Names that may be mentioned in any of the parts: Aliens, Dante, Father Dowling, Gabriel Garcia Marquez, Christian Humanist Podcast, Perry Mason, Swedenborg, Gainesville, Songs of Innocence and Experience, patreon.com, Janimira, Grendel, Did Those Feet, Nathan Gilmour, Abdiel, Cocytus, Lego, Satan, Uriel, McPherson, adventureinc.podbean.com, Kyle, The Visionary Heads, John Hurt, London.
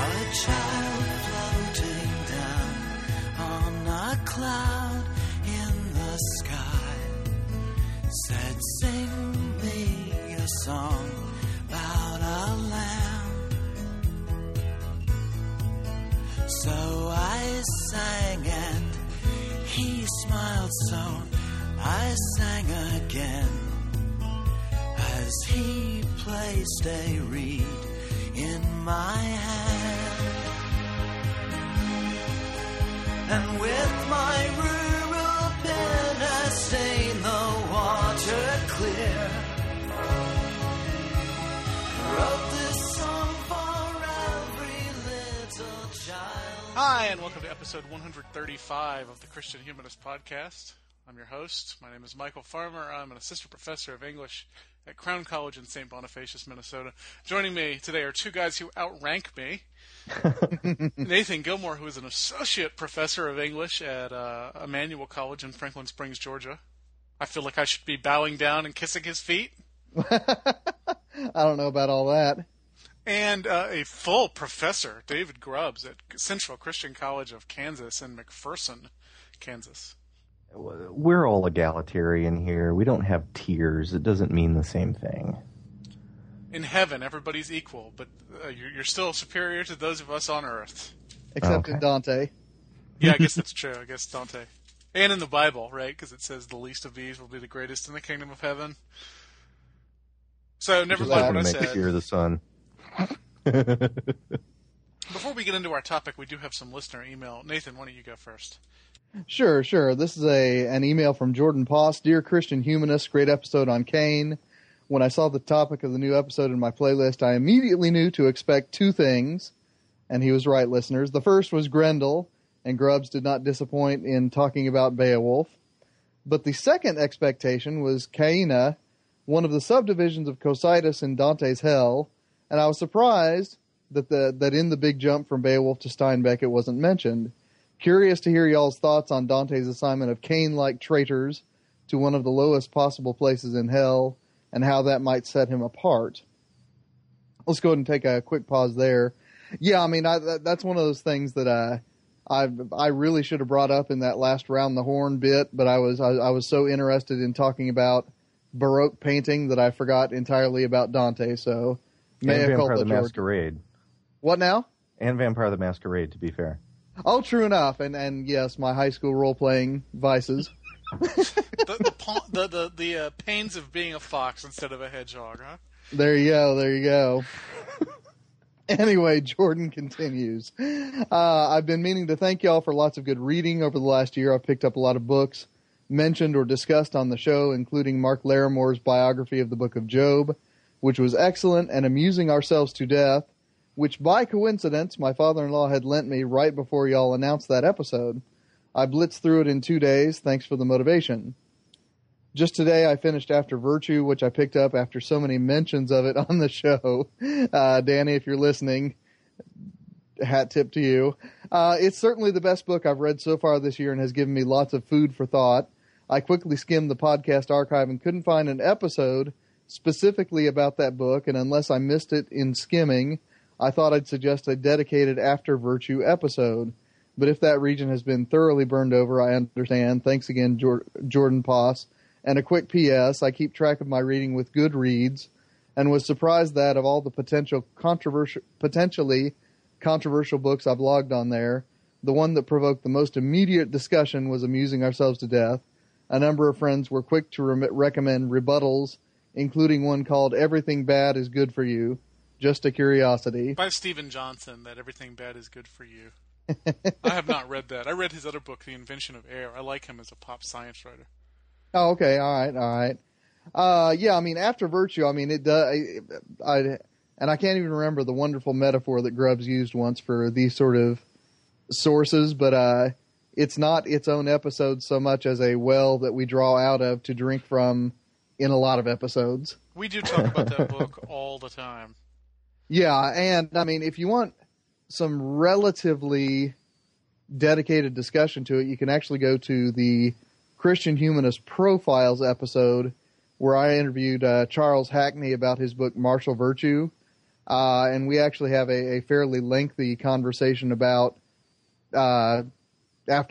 A child floating down on a cloud in the sky said, "Sing me a song about a lamb." So I sang and he smiled, so I sang again as he placed a reed in my hand. And with my rural pen I stained the water clear, wrote this song for every little child. Hi, and welcome to episode 135 of the Christian Humanist Podcast. I'm your host. My name is Michael Farmer. I'm an assistant professor of English at Crown College in St. Bonifacius, Minnesota. Joining me today are two guys who outrank me. Nathan Gilmore, who is an associate professor of English at Emmanuel College in Franklin Springs, Georgia. I feel like I should be bowing down and kissing his feet. I don't know about all that. And a full professor, David Grubbs, at Central Christian College of Kansas in McPherson, Kansas. We're all egalitarian here. We don't have tiers. It doesn't mean the same thing. In heaven, everybody's equal, but you're still superior to those of us on earth. Except in Dante. Yeah, I guess that's true. I guess Dante. And in the Bible, right? Because it says the least of these will be the greatest in the kingdom of heaven. So never mind what I said. You're the sun. Before we get into our topic, we do have some listener email. Nathan, why don't you go first? Sure. This is an email from Jordan Poss. Dear Christian Humanist, great episode on Cain. When I saw the topic of the new episode in my playlist, I immediately knew to expect two things, and he was right, listeners. The first was Grendel, and Grubbs did not disappoint in talking about Beowulf. But the second expectation was Caina, one of the subdivisions of Cocytus in Dante's Hell, and I was surprised that in the big jump from Beowulf to Steinbeck it wasn't mentioned. Curious to hear y'all's thoughts on Dante's assignment of Cain-like traitors to one of the lowest possible places in hell and how that might set him apart. Let's go ahead and take a quick pause there. Yeah, I mean, that's one of those things that I really should have brought up in that last round the horn bit, but I was so interested in talking about Baroque painting that I forgot entirely about Dante, so... And Vampire the Masquerade. What now? And Vampire the Masquerade, to be fair. Oh, true enough, and yes, my high school role-playing vices. the pains of being a fox instead of a hedgehog, huh? There you go. Anyway, Jordan continues. I've been meaning to thank y'all for lots of good reading over the last year. I've picked up a lot of books mentioned or discussed on the show, including Mark Larimore's biography of the Book of Job, which was excellent, and Amusing Ourselves to Death, which by coincidence my father-in-law had lent me right before y'all announced that episode. I blitzed through it in 2 days. Thanks for the motivation. Just today I finished After Virtue, which I picked up after so many mentions of it on the show. Danny, if you're listening, hat tip to you. It's certainly the best book I've read so far this year and has given me lots of food for thought. I quickly skimmed the podcast archive and couldn't find an episode specifically about that book, and unless I missed it in skimming, I thought I'd suggest a dedicated After Virtue episode. But if that region has been thoroughly burned over, I understand. Thanks again, Jordan Poss. And a quick P.S. I keep track of my reading with Goodreads and was surprised that of all the potentially controversial books I've logged on there, the one that provoked the most immediate discussion was Amusing Ourselves to Death. A number of friends were quick to recommend rebuttals, including one called Everything Bad is Good for You. Just a curiosity. By Stephen Johnson, that Everything Bad is Good for You. I have not read that. I read his other book, The Invention of Air. I like him as a pop science writer. Oh, okay. All right. Yeah, I mean, After Virtue, I mean, it does. I can't even remember the wonderful metaphor that Grubbs used once for these sort of sources, but it's not its own episode so much as a well that we draw out of to drink from in a lot of episodes. We do talk about that book all the time. Yeah, and I mean, if you want some relatively dedicated discussion to it, you can actually go to the Christian Humanist Profiles episode where I interviewed Charles Hackney about his book Martial Virtue. And we actually have a fairly lengthy conversation about After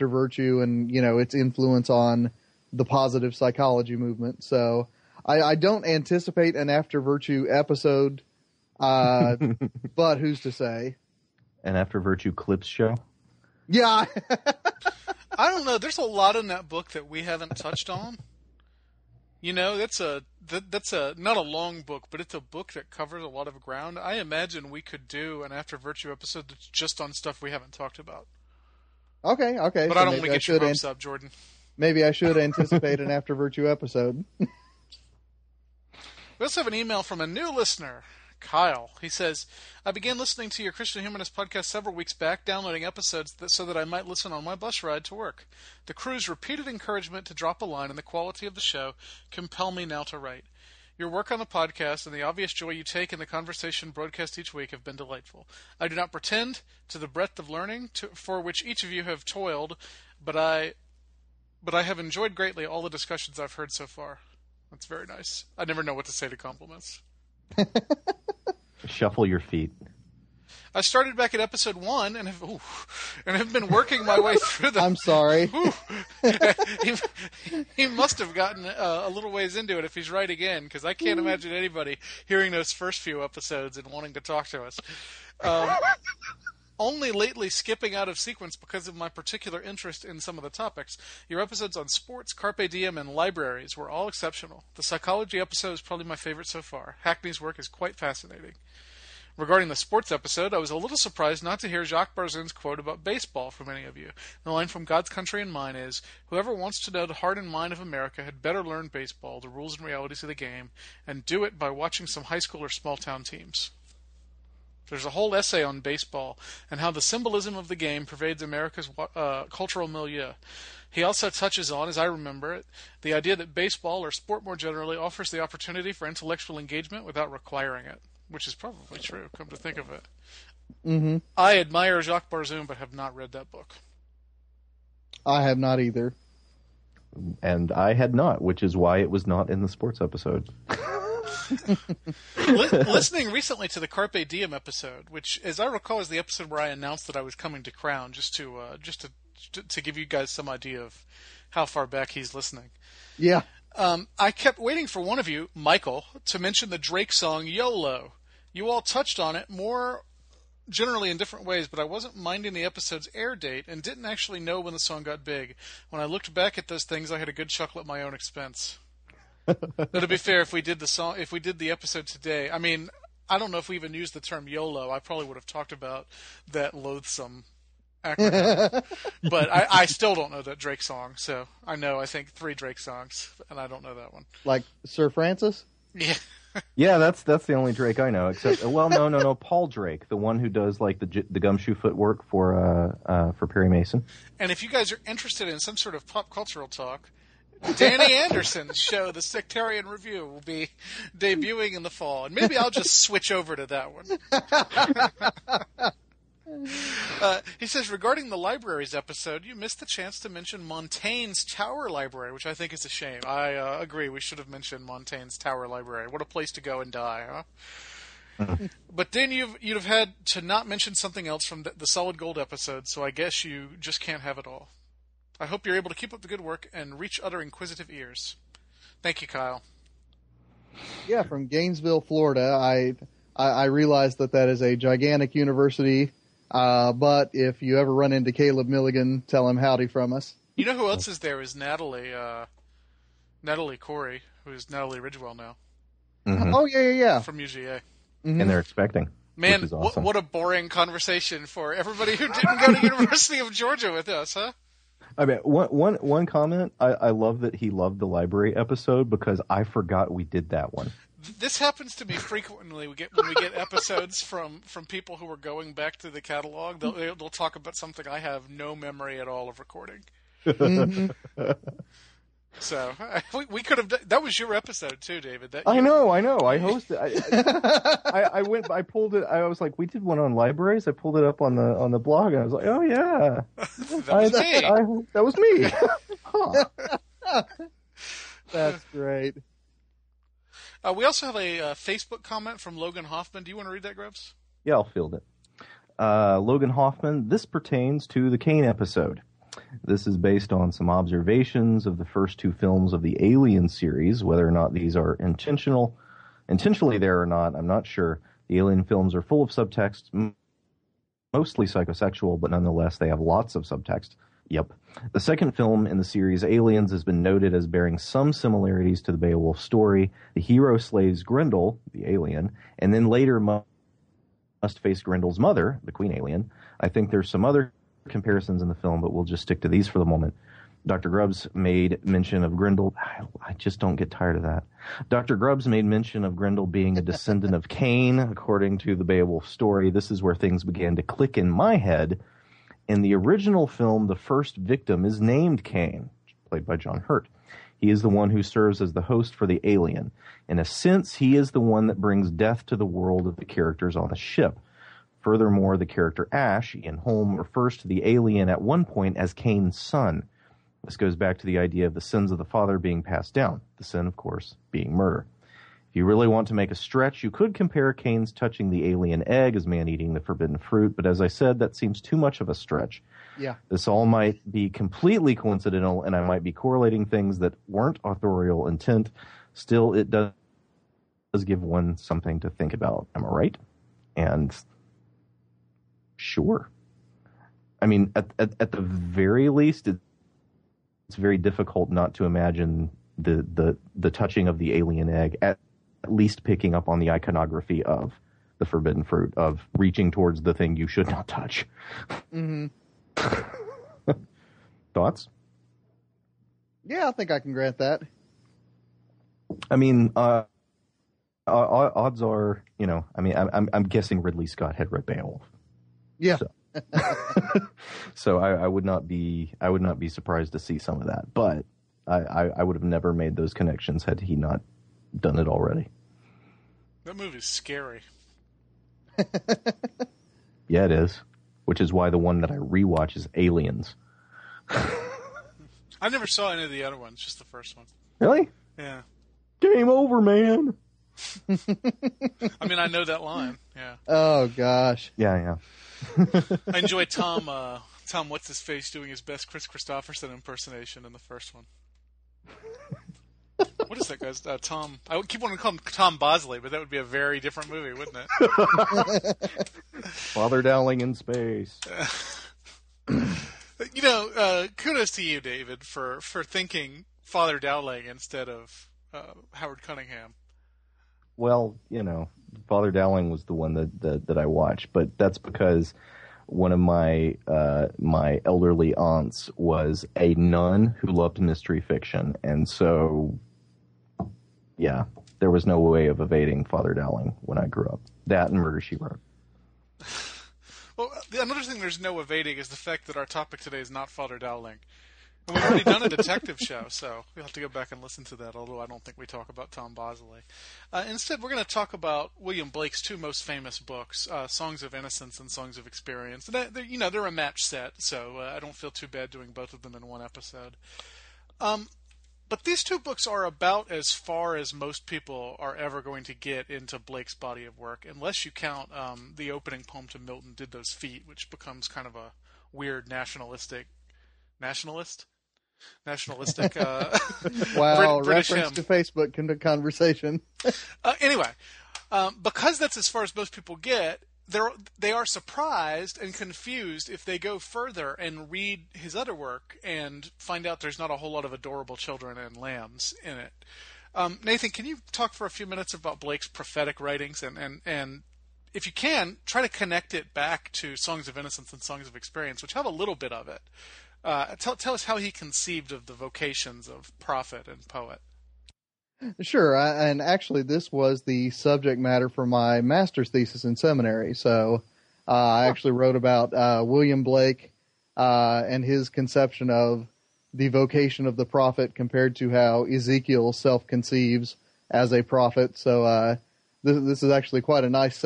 Virtue and, you know, its influence on the positive psychology movement. So I don't anticipate an After Virtue episode, but who's to say? An After Virtue clips show? Yeah. I don't know. There's a lot in that book that we haven't touched on. You know, that's not a long book, but it's a book that covers a lot of ground. I imagine we could do an After Virtue episode that's just on stuff we haven't talked about. Okay. But so I don't want to get your hopes up, Jordan. Maybe I should anticipate an After Virtue episode. We also have an email from a new listener, Kyle. He says, I began listening to your Christian Humanist podcast several weeks back, downloading episodes so that I might listen on my bus ride to work. The crew's repeated encouragement to drop a line and the quality of the show compel me now to write. Your work on the podcast and the obvious joy you take in the conversation broadcast each week have been delightful. I do not pretend to the breadth of learning for which each of you have toiled, but I have enjoyed greatly all the discussions I've heard so far. That's very nice. I never know what to say to compliments. Shuffle your feet. I started back at episode 1 and have been working my way through them. I'm sorry. He must have gotten a little ways into it if he's right again, because I can't imagine anybody hearing those first few episodes and wanting to talk to us. Only lately skipping out of sequence because of my particular interest in some of the topics. Your episodes on sports, Carpe Diem, and libraries were all exceptional. The psychology episode is probably my favorite so far. Hackney's work is quite fascinating. Regarding the sports episode, I was a little surprised not to hear Jacques Barzin's quote about baseball from any of you. The line from God's Country and Mine is, whoever wants to know the heart and mind of America had better learn baseball, the rules and realities of the game, and do it by watching some high school or small-town teams. There's a whole essay on baseball and how the symbolism of the game pervades America's cultural milieu. He also touches on, as I remember it, the idea that baseball, or sport more generally, offers the opportunity for intellectual engagement without requiring it. Which is probably true, come to think of it. Mm-hmm. I admire Jacques Barzun, but have not read that book. I have not either. And I had not, which is why it was not in the sports episode. Listening recently to the Carpe Diem episode, which, as I recall, is the episode where I announced that I was coming to Crown, just to give you guys some idea of how far back he's listening. Yeah. I kept waiting for one of you, Michael, to mention the Drake song YOLO. You all touched on it more generally in different ways, but I wasn't minding the episode's air date and didn't actually know when the song got big. When I looked back at those things, I had a good chuckle at my own expense. Now, to be fair, if we did the episode today, I mean, I don't know if we even used the term YOLO. I probably would have talked about that loathsome acronym. But I still don't know that Drake song, so I think 3 Drake songs, and I don't know that one. Like Sir Francis? Yeah. Yeah, that's the only Drake I know, except, well, no, Paul Drake, the one who does like the gumshoe footwork for Perry Mason. And if you guys are interested in some sort of pop cultural talk, Danny Anderson's show, The Sectarian Review, will be debuting in the fall, and maybe I'll just switch over to that one. He says, regarding the libraries episode, you missed the chance to mention Montaigne's Tower Library, which I think is a shame. I agree. We should have mentioned Montaigne's Tower Library. What a place to go and die, huh? But then you'd have had to not mention something else from the Solid Gold episode, so I guess you just can't have it all. I hope you're able to keep up the good work and reach other inquisitive ears. Thank you, Kyle. Yeah, from Gainesville, Florida. I realize that is a gigantic university. But if you ever run into Caleb Milligan, tell him howdy from us. You know who else is there is Natalie Corey, who's Natalie Ridgewell now. Mm-hmm. Oh, yeah. From UGA. Mm-hmm. And they're expecting. Man, which is awesome. What a boring conversation for everybody who didn't go to University of Georgia with us, huh? I mean, one comment, I love that he loved the library episode because I forgot we did that one. This happens to me frequently. When we get episodes from people who are going back to the catalog, they'll talk about something I have no memory at all of recording. Mm-hmm. So we could have done, that was your episode too, David. I know. I hosted. I went. I pulled it. I was like, we did one on libraries. I pulled it up on the blog, and I was like, oh yeah, that was me. Huh. That's great. We also have a Facebook comment from Logan Hoffman. Do you want to read that, Grubbs? Yeah, I'll field it. Logan Hoffman, this pertains to the Cain episode. This is based on some observations of the first two films of the Alien series. Whether or not these are intentionally there or not, I'm not sure. The Alien films are full of subtext, mostly psychosexual, but nonetheless they have lots of subtext. Yep. The second film in the series, Aliens, has been noted as bearing some similarities to the Beowulf story. The hero slays Grendel, the alien, and then later must face Grendel's mother, the queen alien. I think there's some other comparisons in the film, but we'll just stick to these for the moment. Dr. Grubbs made mention of Grendel. I just don't get tired of that. Dr. Grubbs made mention of Grendel being a descendant of Cain, according to the Beowulf story. This is where things began to click in my head. In the original film, the first victim is named Cain, played by John Hurt. He is the one who serves as the host for the alien. In a sense, he is the one that brings death to the world of the characters on the ship. Furthermore, the character Ash, Ian Holm, refers to the alien at one point as Cain's son. This goes back to the idea of the sins of the father being passed down, the sin, of course, being murder. If you really want to make a stretch, you could compare Cain's touching the alien egg as man eating the forbidden fruit, but as I said, that seems too much of a stretch. Yeah. This all might be completely coincidental, and I might be correlating things that weren't authorial intent. Still, it does give one something to think about. Am I right? And sure. I mean, at the very least, it's very difficult not to imagine the touching of the alien egg at least picking up on the iconography of the forbidden fruit, of reaching towards the thing you should not touch. Mm-hmm. Thoughts? Yeah, I think I can grant that. I mean, odds are, you know, I mean, I'm guessing Ridley Scott had read Beowulf. Yeah. So, so I would not be surprised to see some of that, but I would have never made those connections had he not done it already. That movie's scary. Yeah, it is. Which is why the one that I rewatch is Aliens. I never saw any of the other ones, just the first one. Really? Yeah. Game over, man. I mean, I know that line. Yeah. Oh gosh. Yeah, yeah. I enjoy Tom what's his face doing his best Chris Christopherson impersonation in the first one. What is that guy's Tom? I would keep wanting to call him Tom Bosley, but that would be a very different movie, wouldn't it? Father Dowling in space. You know, kudos to you, David, for thinking Father Dowling instead of Howard Cunningham. Well, you know, Father Dowling was the one that I watched, but that's because one of my my elderly aunts was a nun who loved mystery fiction, and so yeah, there was no way of evading Father Dowling when I grew up. That and Murder, She Wrote. Well, another thing there's no evading is the fact that our topic today is not Father Dowling. And we've already done a detective show, so we'll have to go back and listen to that, although I don't think we talk about Tom Bosley. Instead, we're going to talk about William Blake's two most famous books, Songs of Innocence and Songs of Experience. And they're a match set, so I don't feel too bad doing both of them in one episode. But these two books are about as far as most people are ever going to get into Blake's body of work, unless you count the opening poem to Milton, Did Those Feet, which becomes kind of a weird nationalistic wow, British reference hymn. To Facebook conversation. Anyway, because that's as far as most people get, they are surprised and confused if they go further and read his other work and find out there's not a whole lot of adorable children and lambs in it. Nathan, can you talk for a few minutes about Blake's prophetic writings and if you can, try to connect it back to Songs of Innocence and Songs of Experience, which have a little bit of it. Tell us how he conceived of the vocations of prophet and poet. Sure, and actually this was the subject matter for my master's thesis in seminary. So I actually wrote about William Blake and his conception of the vocation of the prophet compared to how Ezekiel self-conceives as a prophet. So this is actually quite a nice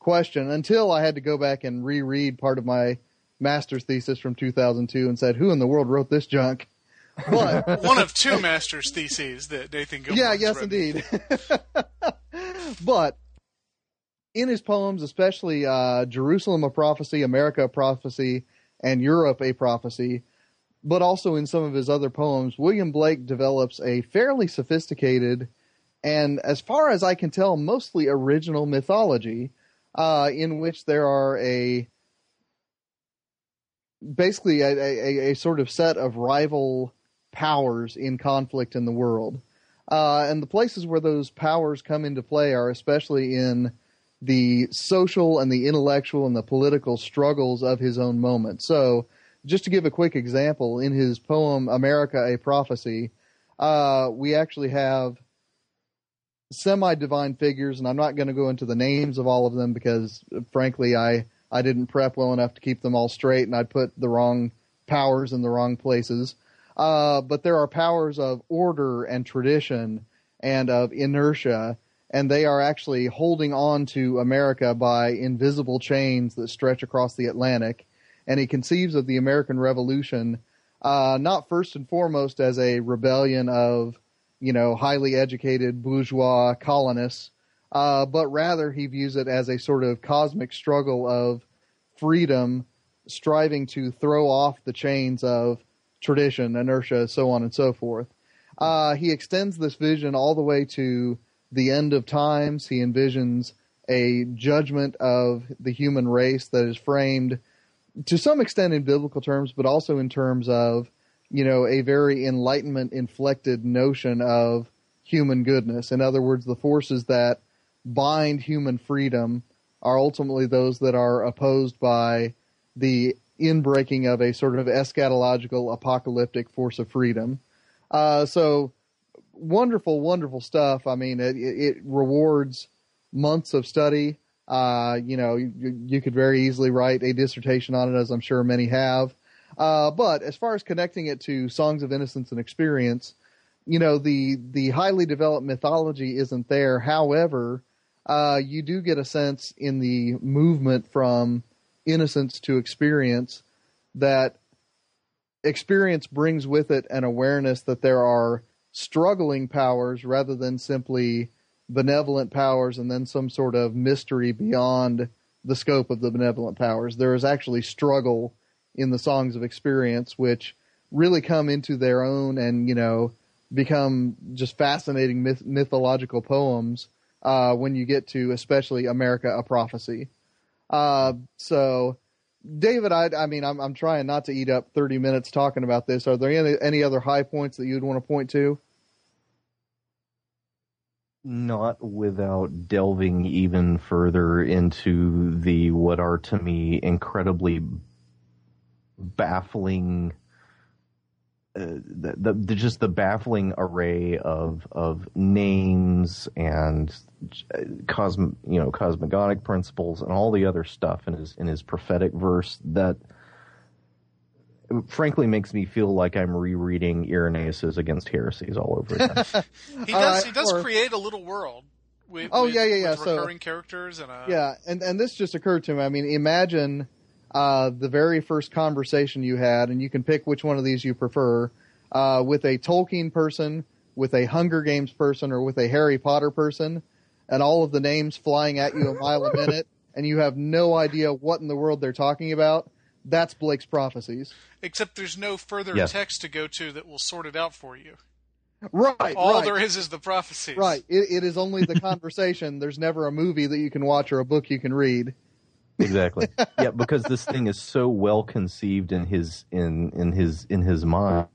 question, until I had to go back and reread part of my master's thesis from 2002 and said, who in the world wrote this junk? But, one of two master's theses that Nathan Gilmour wrote. Yeah, yes, indeed. But in his poems, especially Jerusalem, a Prophecy, America, a Prophecy, and Europe, a Prophecy, but also in some of his other poems, William Blake develops a fairly sophisticated and, as far as I can tell, mostly original mythology in which there are basically a sort of set of rival powers in conflict in the world. And the places where those powers come into play are especially in the social and the intellectual and the political struggles of his own moment. So just to give a quick example, in his poem, America, a Prophecy, we actually have semi-divine figures, and I'm not going to go into the names of all of them because, frankly, I didn't prep well enough to keep them all straight, and I'd put the wrong powers in the wrong places. But there are powers of order and tradition and of inertia, and they are actually holding on to America by invisible chains that stretch across the Atlantic. And he conceives of the American Revolution not first and foremost as a rebellion of, highly educated bourgeois colonists, but rather he views it as a sort of cosmic struggle of freedom, striving to throw off the chains of tradition, inertia, so on and so forth. He extends this vision all the way to the end of times. He envisions a judgment of the human race that is framed to some extent in biblical terms, but also in terms of, a very Enlightenment-inflected notion of human goodness. In other words, the forces that bind human freedom are ultimately those that are opposed by the inbreaking of a sort of eschatological, apocalyptic force of freedom. So wonderful, wonderful stuff. I mean, it rewards months of study. You could very easily write a dissertation on it, as I'm sure many have. But as far as connecting it to Songs of Innocence and Experience, the highly developed mythology isn't there. However, you do get a sense in the movement from innocence to experience that experience brings with it an awareness that there are struggling powers rather than simply benevolent powers and then some sort of mystery beyond the scope of the benevolent powers. There is actually struggle in the Songs of Experience, which really come into their own and, become just fascinating mythological poems when you get to especially America, a Prophecy. So, David, I'm trying not to eat up 30 minutes talking about this. Are there any other high points that you'd want to point to? Not without delving even further into the what are to me incredibly baffling just the baffling array of names and cosmogonic principles and all the other stuff in his prophetic verse that frankly makes me feel like I'm rereading Irenaeus's Against Heresies all over again. He does create a little world with recurring characters and this just occurred to me. I mean, imagine the very first conversation you had, and you can pick which one of these you prefer, with a Tolkien person, with a Hunger Games person, or with a Harry Potter person, and all of the names flying at you a mile a minute, and you have no idea what in the world they're talking about. That's Blake's Prophecies. Except there's no further text to go to that will sort it out for you. Right. All there is the prophecies. Right. It is only the conversation. There's never a movie that you can watch or a book you can read. Exactly. Yeah, because this thing is so well conceived in his mind.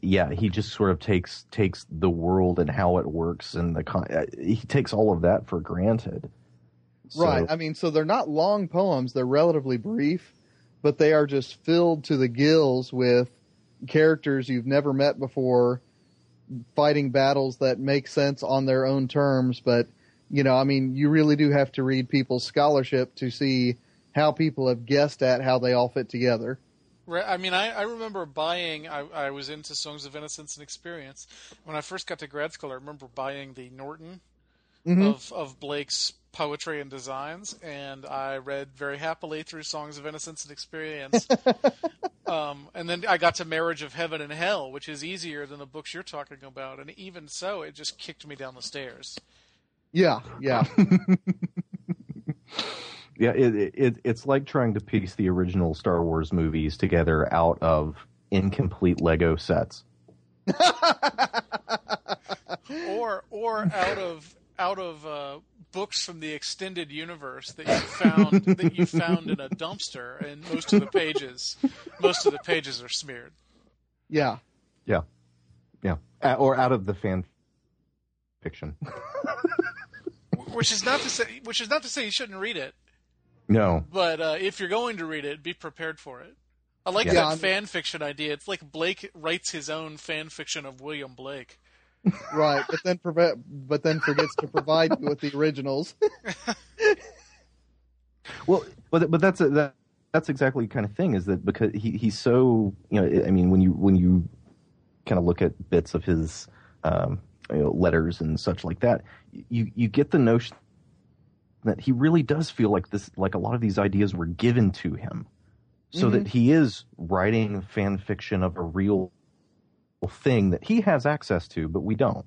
Yeah, he just sort of takes the world and how it works, and he takes all of that for granted. So, right. I mean, so they're not long poems. They're relatively brief, but they are just filled to the gills with characters you've never met before, fighting battles that make sense on their own terms. But, you know, I mean, you really do have to read people's scholarship to see how people have guessed at how they all fit together. Right. I mean, I remember buying, I was into Songs of Innocence and Experience. When I first got to grad school, I remember buying the Norton of Blake's poetry and designs, and I read very happily through Songs of Innocence and Experience. And then I got to Marriage of Heaven and Hell, which is easier than the books you're talking about. And even so, it just kicked me down the stairs. Yeah, yeah. Yeah, it's like trying to piece the original Star Wars movies together out of incomplete Lego sets. or out of books from the extended universe that you found in a dumpster, and most of the pages are smeared. Yeah. Yeah. Yeah. Or out of the fan fiction. Which is not to say you shouldn't read it. No. But if you're going to read it, be prepared for it. I like that fan fiction idea. It's like Blake writes his own fan fiction of William Blake. Right, but then forgets to provide you with the originals. Well, but that's exactly the kind of thing, is that because he's so, you know, I mean, when you kind of look at bits of his letters and such like that, you get the notion that he really does feel like this, like a lot of these ideas were given to him, so that he is writing fan fiction of a real thing that he has access to, but we don't.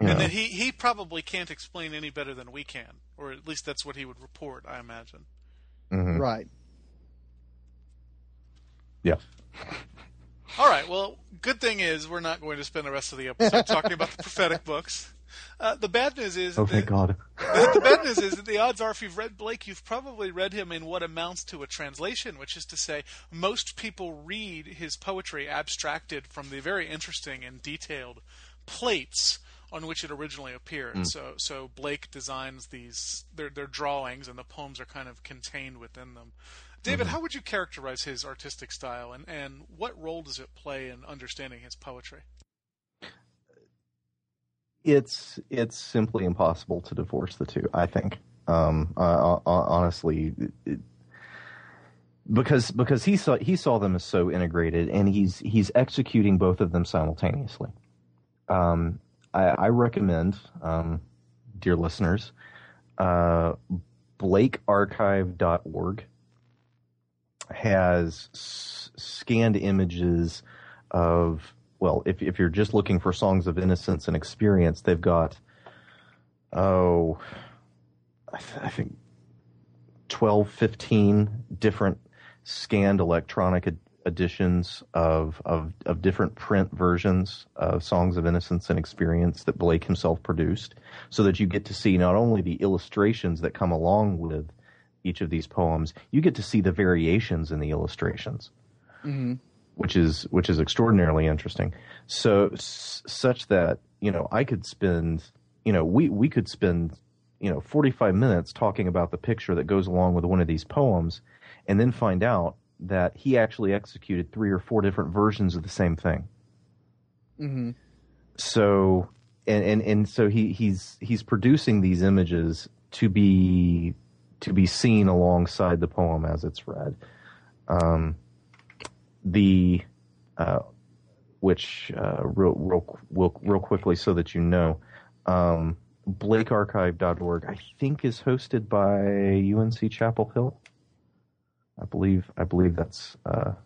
And that he probably can't explain any better than we can, or at least that's what he would report, I imagine. Mm-hmm. Right. Yeah. All right. Well, good thing is we're not going to spend the rest of the episode talking about the prophetic books. The bad news is, the bad news is that the odds are, if you've read Blake, you've probably read him in what amounts to a translation, which is to say, most people read his poetry abstracted from the very interesting and detailed plates on which it originally appeared. So Blake designs these their drawings, and the poems are kind of contained within them. David, how would you characterize his artistic style, and what role does it play in understanding his poetry? It's simply impossible to divorce the two, I think. Honestly, because he saw them as so integrated, and he's executing both of them simultaneously. I recommend, dear listeners, BlakeArchive.org has scanned images of. Well, if you're just looking for Songs of Innocence and Experience, they've got, I think 12, 15 different scanned electronic editions of different print versions of Songs of Innocence and Experience that Blake himself produced, so that you get to see not only the illustrations that come along with each of these poems, you get to see the variations in the illustrations. Mm-hmm. Which is extraordinarily interesting. So such that, you know, I could spend, you know, we could spend, you know, 45 minutes talking about the picture that goes along with one of these poems, and then find out that he actually executed 3 or 4 different versions of the same thing. Mm-hmm. So and so he's producing these images to be seen alongside the poem as it's read. Real quickly, so that you know, BlakeArchive.org, I think, is hosted by UNC Chapel Hill. I believe that's the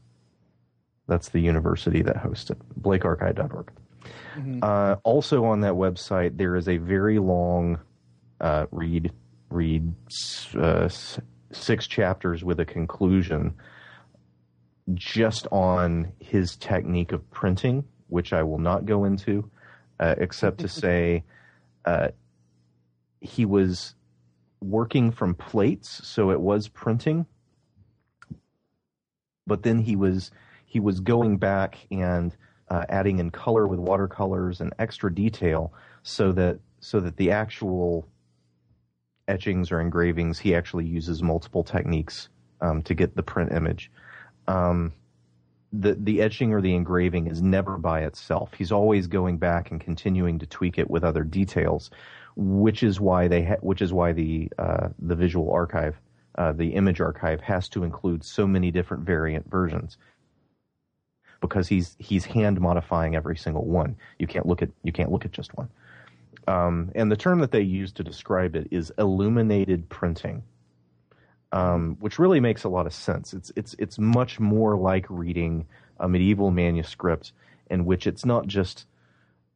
university that hosts it. BlakeArchive.org. Mm-hmm. Also on that website, there is a very long read 6 chapters with a conclusion, just on his technique of printing, which I will not go into, except to say he was working from plates, so it was printing. But then he was going back and adding in color with watercolors and extra detail, so that the actual etchings or engravings, he actually uses multiple techniques to get the print image. the etching or the engraving is never by itself. He's always going back and continuing to tweak it with other details, which is why the visual archive, the image archive, has to include so many different variant versions, because he's hand modifying every single one. You can't look at just one. And the term that they use to describe it is illuminated printing, which really makes a lot of sense. It's much more like reading a medieval manuscript, in which it's not just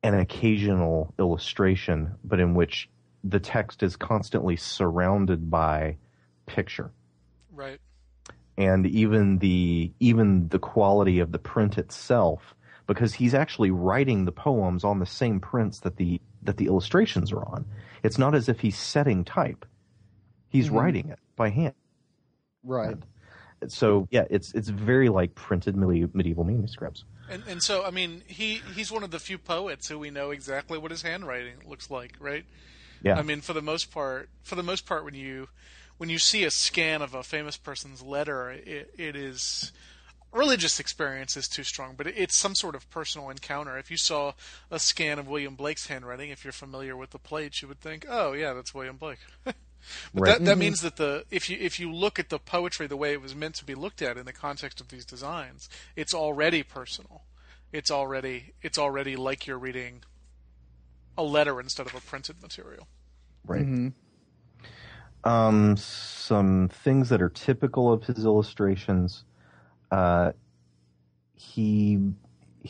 an occasional illustration, but in which the text is constantly surrounded by picture. Right. And even the quality of the print itself, because he's actually writing the poems on the same prints that the illustrations are on. It's not as if he's setting type. He's writing it by hand. Right. So yeah, it's very like printed medieval manuscripts. And so, I mean, he's one of the few poets who we know exactly what his handwriting looks like, right? Yeah. I mean, for the most part, when you see a scan of a famous person's letter, it is religious experience is too strong, but it's some sort of personal encounter. If you saw a scan of William Blake's handwriting, if you're familiar with the plates, you would think, "Oh, yeah, that's William Blake." But right. that means that if you look at the poetry the way it was meant to be looked at in the context of these designs, it's already personal. It's already like you're reading a letter instead of a printed material. Right. Mm-hmm. Some things that are typical of his illustrations. He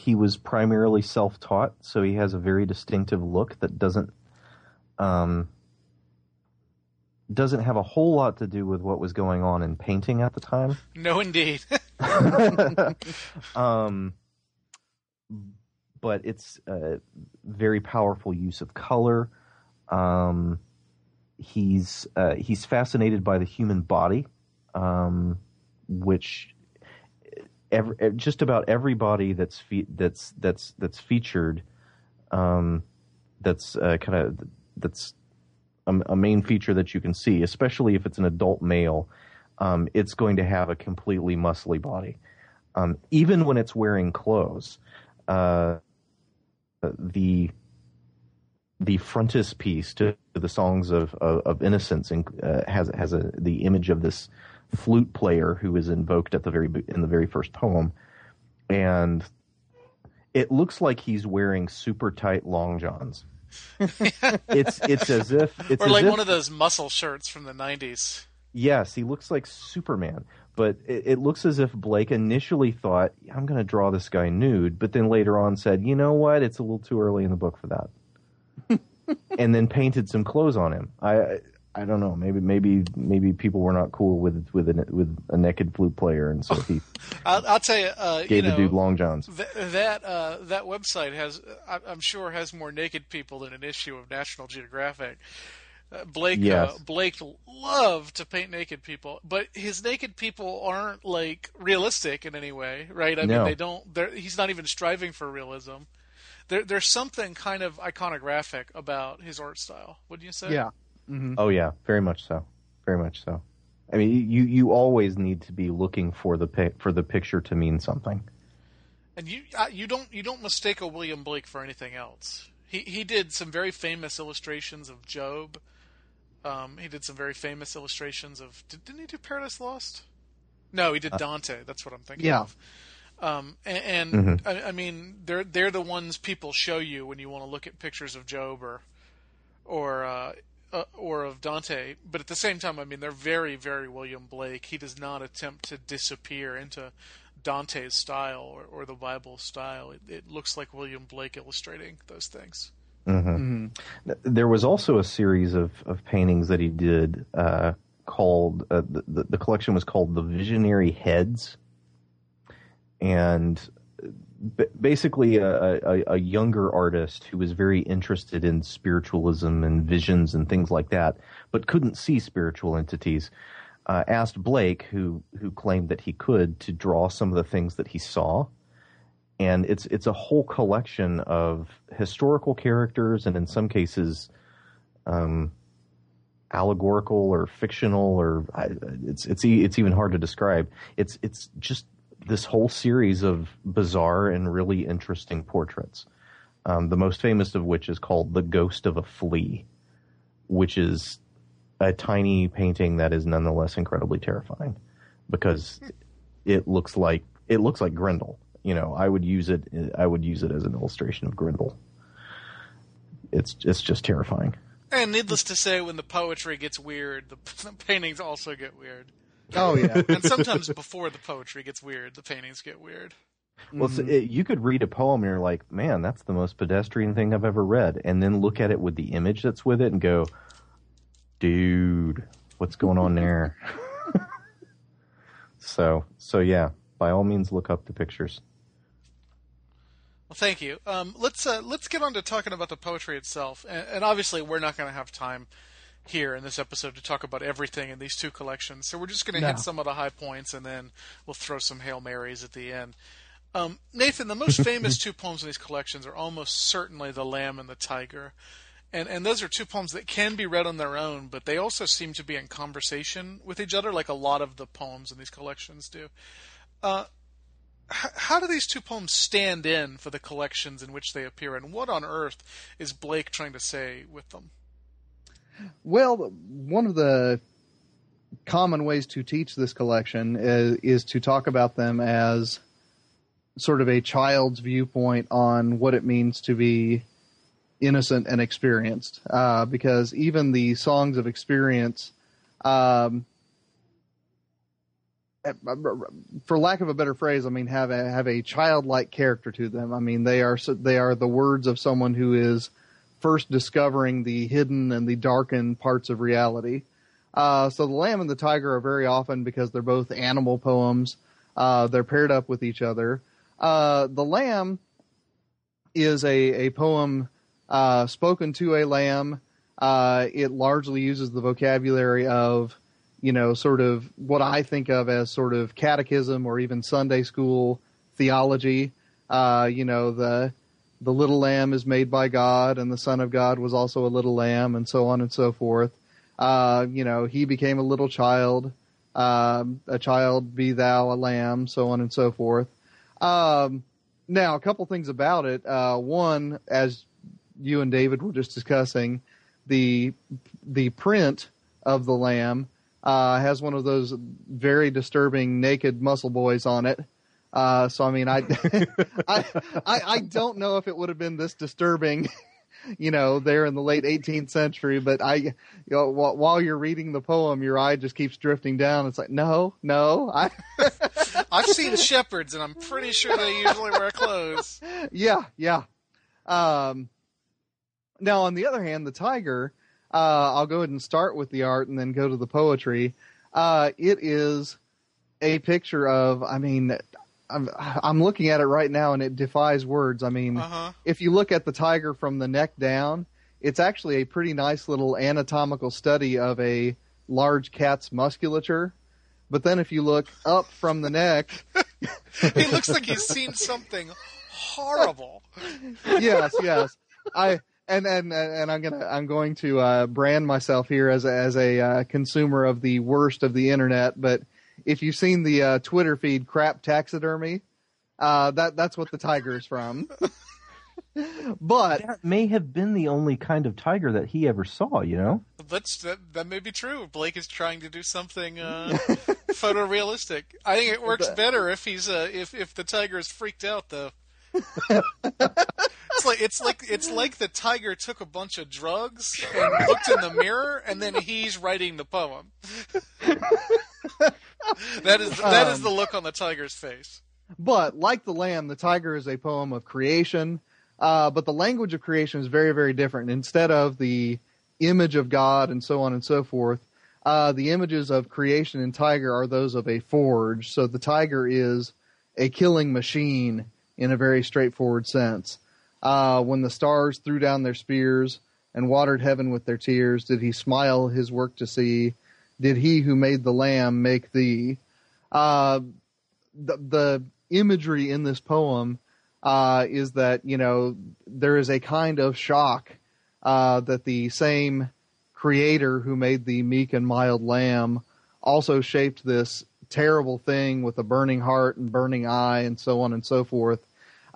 was primarily self-taught, so he has a very distinctive look that doesn't have a whole lot to do with what was going on in painting at the time. No, indeed. But it's a very powerful use of color. He's fascinated by the human body, which just about everybody that's featured, that's a main feature that you can see, especially if it's an adult male, it's going to have a completely muscly body, even when it's wearing clothes. The frontispiece to the Songs of Innocence has the image of this flute player who is invoked in the very first poem, and it looks like he's wearing super tight long johns. it's as if it's or like one of those muscle shirts from the 90s. Yes, he looks like Superman, but it looks as if Blake initially thought, "I'm going to draw this guy nude," but then later on said, "You know what? It's a little too early in the book for that." And then painted some clothes on him. I don't know. Maybe people were not cool with a naked flute player, and so he. I'll tell you. Gave the dude long johns. That website has, I'm sure, has more naked people than an issue of National Geographic. Blake, yes. Blake loved to paint naked people, but his naked people aren't like realistic in any way, right? I mean, they don't. He's not even striving for realism. There's something kind of iconographic about his art style, wouldn't you say? Yeah. Mm-hmm. Oh, yeah. Very much so. Very much so. I mean, you always need to be looking for the picture to mean something. And you don't mistake a William Blake for anything else. He did some very famous illustrations of Job. He did some very famous illustrations of. Didn't he do Paradise Lost? No, he did Dante. That's what I'm thinking of. And I mean, they're the ones people show you when you want to look at pictures of Job or of Dante. But at the same time, I mean, they're very, very William Blake. He does not attempt to disappear into Dante's style or the Bible style. It looks like William Blake illustrating those things. Mm-hmm. Mm-hmm. There was also a series of paintings that he did called the collection was called The Visionary Heads. And basically a younger artist who was very interested in spiritualism and visions and things like that, but couldn't see spiritual entities, asked Blake, who claimed that he could, to draw some of the things that he saw. And it's a whole collection of historical characters and in some cases allegorical or fictional, or it's even hard to describe. It's just this whole series of bizarre and really interesting portraits, the most famous of which is called The Ghost of a Flea, which is a tiny painting that is nonetheless incredibly terrifying because it looks like Grendel. You know, I would use it as an illustration of Grendel. It's just terrifying. And needless to say, when the poetry gets weird, the paintings also get weird. Oh, yeah. And sometimes before the poetry gets weird, the paintings get weird. Well, mm-hmm. So you could read a poem and you're like, man, that's the most pedestrian thing I've ever read. And then look at it with the image that's with it and go, dude, what's going on there? So yeah, by all means, look up the pictures. Well, thank you. Let's get on to talking about the poetry itself. And obviously, we're not going to have time here in this episode to talk about everything in these two collections. So we're just going to hit some of the high points, and then we'll throw some Hail Marys at the end. Nathan, the most famous two poems in these collections are almost certainly The Lamb and the Tiger. And those are two poems that can be read on their own, but they also seem to be in conversation with each other, like a lot of the poems in these collections do. How do these two poems stand in for the collections in which they appear, and what on earth is Blake trying to say with them? Well, one of the common ways to teach this collection is to talk about them as sort of a child's viewpoint on what it means to be innocent and experienced, because even the Songs of Experience, for lack of a better phrase, I mean, have a childlike character to them. I mean, they are the words of someone who is first discovering the hidden and the darkened parts of reality. So The Lamb and the Tiger are very often, because they're both animal poems, they're paired up with each other. The Lamb is a poem spoken to a lamb. It largely uses the vocabulary of, you know, sort of what I think of as sort of catechism or even Sunday school theology. You know, the little lamb is made by God, and the Son of God was also a little lamb, and so on and so forth. You know, he became a little child, a child be thou a lamb, so on and so forth. Now, a couple things about it. One, as you and David were just discussing, the print of the lamb has one of those very disturbing naked muscle boys on it. So I mean, I don't know if it would have been this disturbing, you know, there in the late 18th century. But while you're reading the poem, your eye just keeps drifting down. It's like, no. I've seen shepherds, and I'm pretty sure they usually wear clothes. Yeah. Now, on the other hand, the tiger, I'll go ahead and start with the art and then go to the poetry. It is a picture of, I mean, I'm looking at it right now and it defies words. I mean, If you look at the tiger from the neck down, it's actually a pretty nice little anatomical study of a large cat's musculature. But then if you look up from the neck... He looks like he's seen something horrible. Yes. I'm going to brand myself here as a consumer of the worst of the internet. But if you've seen the Twitter feed Crap Taxidermy, that's what the tiger is from. But that may have been the only kind of tiger that he ever saw. You know, that may be true. Blake is trying to do something photorealistic. I think it works better if the tiger is freaked out, though. It's like the tiger took a bunch of drugs and looked in the mirror, and then he's writing the poem. That is the look on the tiger's face. But like the lamb, the tiger is a poem of creation. But the language of creation is very, very different. Instead of the image of God and so on and so forth, the images of creation in tiger are those of a forge. So the tiger is a killing machine in a very straightforward sense. When the stars threw down their spears and watered heaven with their tears, did he smile his work to see? Did he who made the lamb make thee? The imagery in this poem is that, you know, there is a kind of shock that the same creator who made the meek and mild lamb also shaped this terrible thing with a burning heart and burning eye and so on and so forth.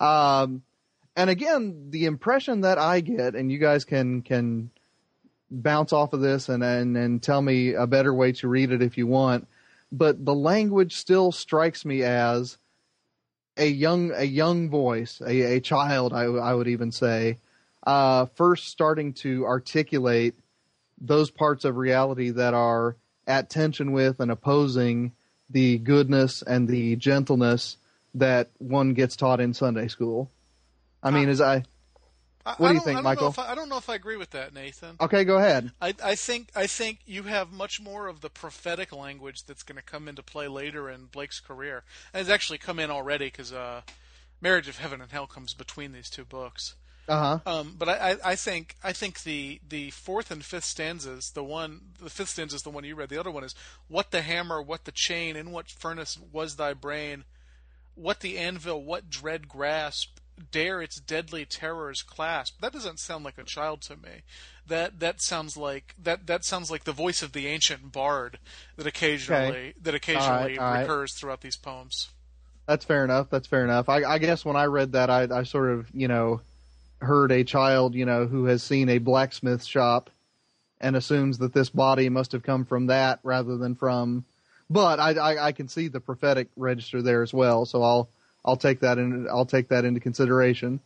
And again, the impression that I get, and you guys can bounce off of this and tell me a better way to read it if you want, but the language still strikes me as a young voice, a child, I would even say, first starting to articulate those parts of reality that are at tension with and opposing the goodness and the gentleness that one gets taught in Sunday school. I mean, what do you think, Michael? I don't know if I agree with that, Nathan. Okay, go ahead. I think you have much more of the prophetic language that's going to come into play later in Blake's career. And it's actually come in already because Marriage of Heaven and Hell comes between these two books. Uh-huh. But I think the fourth and fifth stanzas, the fifth stanza is the one you read. The other one is, what the hammer, what the chain, in what furnace was thy brain, what the anvil, what dread grasp, dare its deadly terrors clasp. That doesn't sound like a child to me. That sounds like the voice of the ancient bard that occasionally recurs throughout these poems. That's fair enough. I guess when I read that, I sort of, heard a child, who has seen a blacksmith shop and assumes that this body must have come from that rather than from, but I can see the prophetic register there as well. So I'll take that into consideration.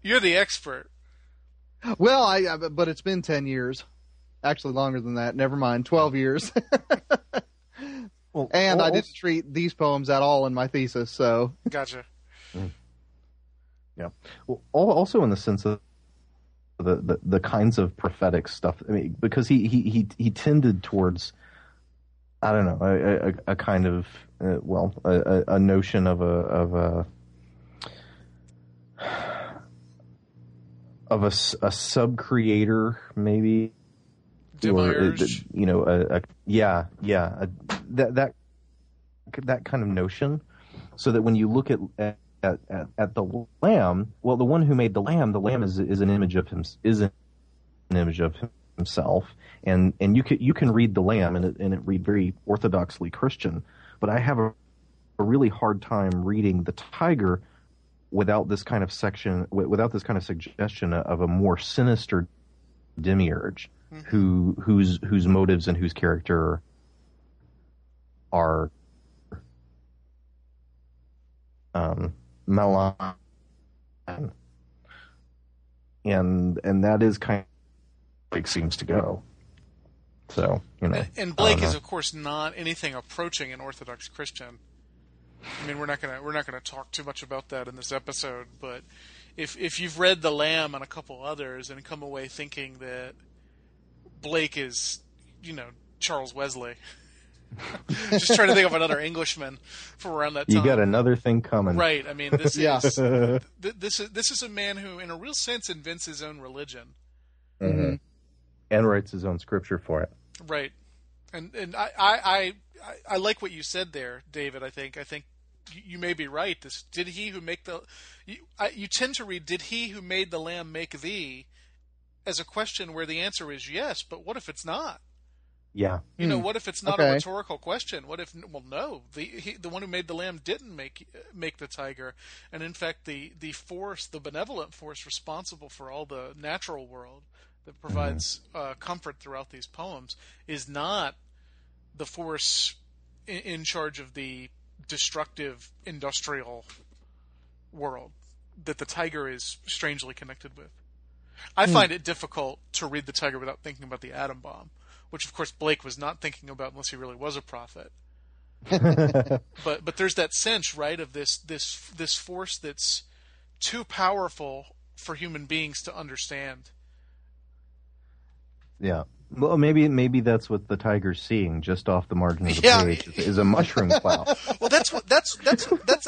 You're the expert. Well, but it's been 10 years, actually longer than that. Never mind. 12 years. And I didn't treat these poems at all in my thesis. So gotcha. Yeah. Well, also in the sense of the kinds of prophetic stuff. I mean, because he tended towards, I don't know, a kind of a notion of a sub-creator, maybe, Demiurge. Or that kind of notion, so that when you look at the lamb, well, the one who made the lamb is an image of him, is an image of himself, and you can read the lamb and it read very orthodoxly Christian, but I have a really hard time reading the tiger without this kind of suggestion of a more sinister demiurge, mm-hmm. whose motives and whose character are malign, and that is kind of Blake seems to go. So and Blake is of course not anything approaching an Orthodox Christian. I mean, we're not gonna talk too much about that in this episode. But if you've read The Lamb and a couple others and come away thinking that Blake is Charles Wesley. Just trying to think of another Englishman from around that time. You got another thing coming, right? I mean, this is this is a man who, in a real sense, invents his own religion, mm-hmm. and writes his own scripture for it. Right, and I like what you said there, David. I think you may be right. This did he who make the you tend to read did he who made the lamb make thee as a question where the answer is yes, but what if it's not? Yeah. What if it's not a rhetorical question? What if, the one who made the lamb didn't make the tiger. And in fact, the force, the benevolent force responsible for all the natural world that provides comfort throughout these poems is not the force in charge of the destructive industrial world that the tiger is strangely connected with. I find it difficult to read the tiger without thinking about the atom bomb, which of course Blake was not thinking about unless he really was a prophet. but there's that sense, right, of this force that's too powerful for human beings to understand. Yeah. Well, maybe that's what the tiger's seeing just off the margin of the page is a mushroom cloud. Well, that's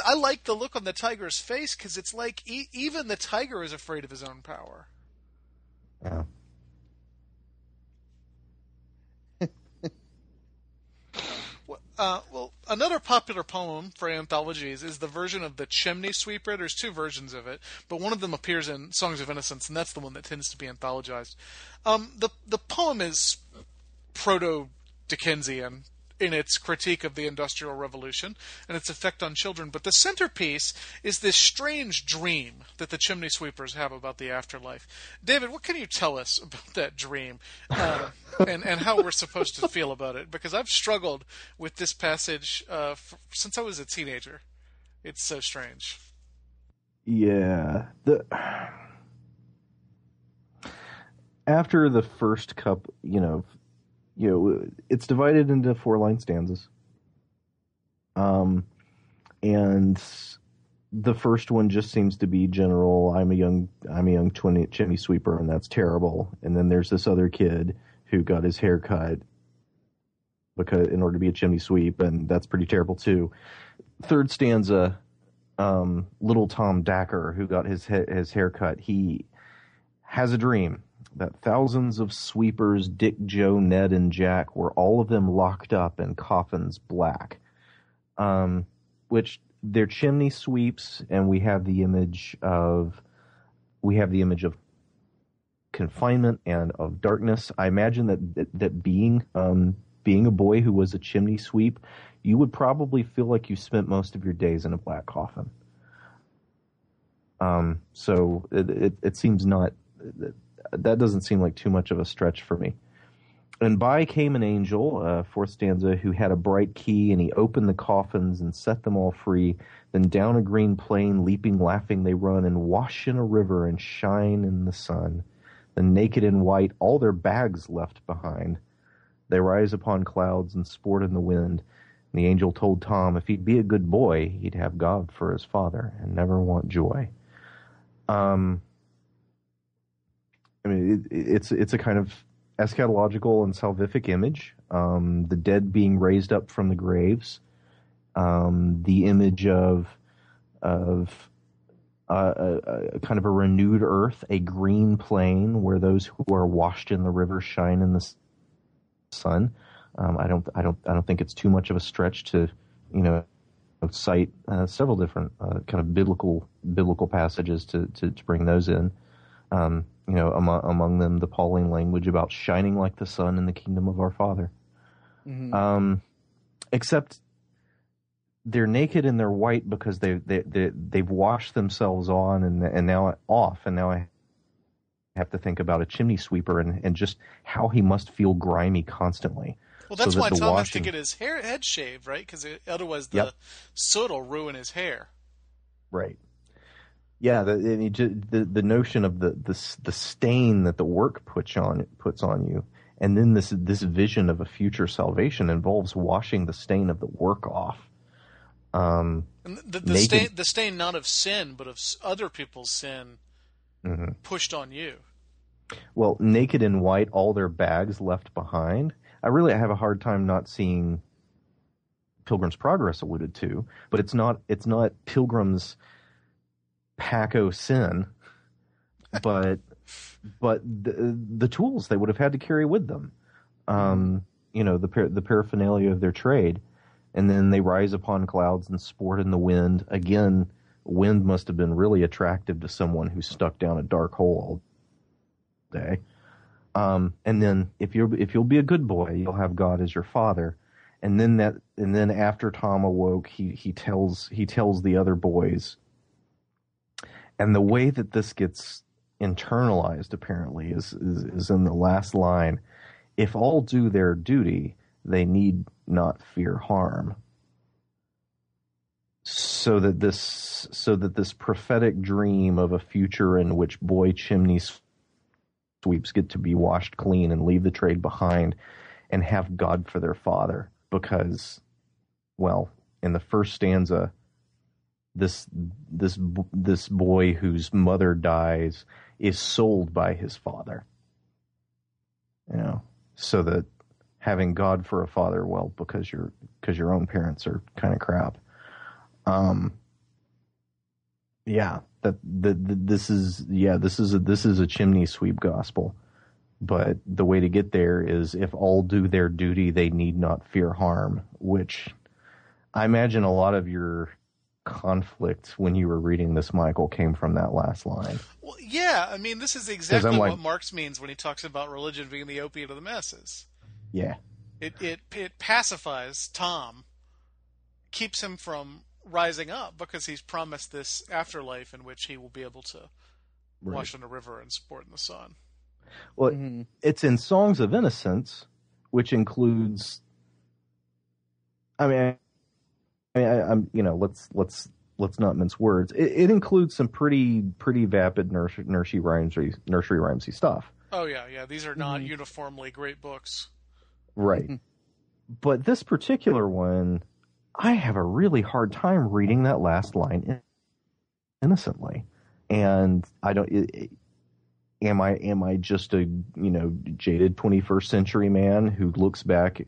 I like the look on the tiger's face because it's like even the tiger is afraid of his own power. Yeah. Well, another popular poem for anthologies is the version of The Chimney Sweeper. There's two versions of it, but one of them appears in Songs of Innocence, and that's the one that tends to be anthologized. The poem is proto-Dickensian in its critique of the Industrial Revolution and its effect on children. But the centerpiece is this strange dream that the chimney sweepers have about the afterlife. David, what can you tell us about that dream and how we're supposed to feel about it? Because I've struggled with this passage since I was a teenager. It's so strange. Yeah. After the first couple, it's divided into 4-line stanzas. And the first one just seems to be general. I'm a young chimney sweeper, and that's terrible. And then there's this other kid who got his hair cut because in order to be a chimney sweep, and that's pretty terrible too. Third stanza, little Tom Dacker, who got his hair cut, he has a dream that thousands of sweepers, Dick, Joe, Ned, and Jack, were all of them locked up in coffins black, which they're chimney sweeps, and we have the image of confinement and of darkness. I imagine that being a boy who was a chimney sweep, you would probably feel like you spent most of your days in a black coffin. So it seems not. That doesn't seem like too much of a stretch for me. And by came an angel, fourth stanza, who had a bright key, and he opened the coffins and set them all free. Then down a green plain, leaping, laughing, they run and wash in a river and shine in the sun. Then naked and white, all their bags left behind. They rise upon clouds and sport in the wind. And the angel told Tom if he'd be a good boy, he'd have God for his father and never want joy. I mean, it's a kind of eschatological and salvific image. The dead being raised up from the graves, the image of kind of a renewed earth, a green plain where those who are washed in the river shine in the sun. I don't think it's too much of a stretch to, cite several different kind of biblical passages to bring those in. Among them, the Pauline language about shining like the sun in the kingdom of our Father. Mm-hmm. Except they're naked and they're white because they've washed themselves on and now off. And now I have to think about a chimney sweeper and just how he must feel grimy constantly. Well, that's why Tom has to get his head shaved, right? Because otherwise the soot will ruin his hair. Right. Yeah, the notion of the stain that the work puts on you, and then this vision of a future salvation involves washing the stain of the work off. And the stain not of sin, but of other people's sin, mm-hmm. pushed on you. Well, naked and white, all their bags left behind. I have a hard time not seeing Pilgrim's Progress alluded to, but it's not Pilgrim's Paco sin, but the tools they would have had to carry with them, the paraphernalia of their trade, and then they rise upon clouds and sport in the wind. Again, wind must have been really attractive to someone who's stuck down a dark hole all day. And then if you'll be a good boy, you'll have God as your father. And then after Tom awoke, he tells the other boys. And the way that this gets internalized, apparently, is in the last line. If all do their duty, they need not fear harm. So that this prophetic dream of a future in which boy chimney sweeps get to be washed clean and leave the trade behind and have God for their father. Because, well, in the first stanza, this boy whose mother dies is sold by his father, so that having God for a father, well, because your own parents are kind of crap. This is a chimney sweep gospel, but the way to get there is if all do their duty, they need not fear harm, which I imagine a lot of your conflict when you were reading this, Michael, came from that last line. Well, yeah, I mean, this is exactly what Marx means when he talks about religion being the opiate of the masses. Yeah, It pacifies Tom, keeps him from rising up because he's promised this afterlife in which he will be able to wash in the river and sport in the sun. Well, it's in Songs of Innocence, which includes, let's not mince words. It includes some pretty vapid nursery rhymesy stuff. Oh yeah. These are not uniformly great books, right? But this particular one, I have a really hard time reading that last line innocently, and I don't. Am I just a jaded 21st century man who looks back?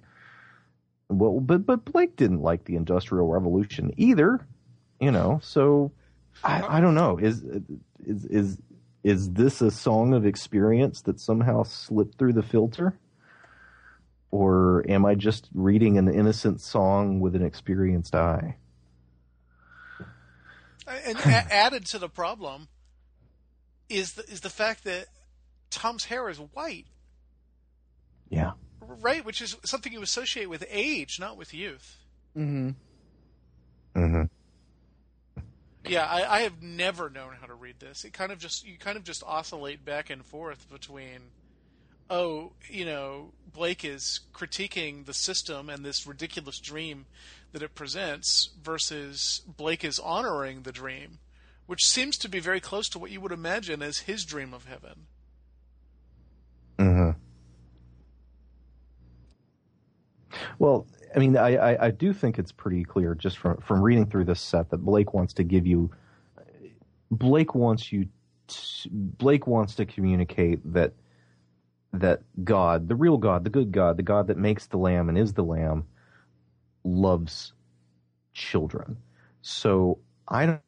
Well, but Blake didn't like the Industrial Revolution either. So I don't know. Is this a song of experience that somehow slipped through the filter? Or am I just reading an innocent song with an experienced eye? And added to the problem is the fact that Tom's hair is white. Yeah. Right, which is something you associate with age, not with youth. Mm-hmm. Yeah, I have never known how to read this. It kind of just oscillate back and forth between, Blake is critiquing the system and this ridiculous dream that it presents, versus Blake is honoring the dream, which seems to be very close to what you would imagine as his dream of heaven. Mm-hmm. Well, I do think it's pretty clear just from reading through this set that Blake wants to communicate that God, the real God, the good God, the God that makes the lamb and is the lamb, loves children. So I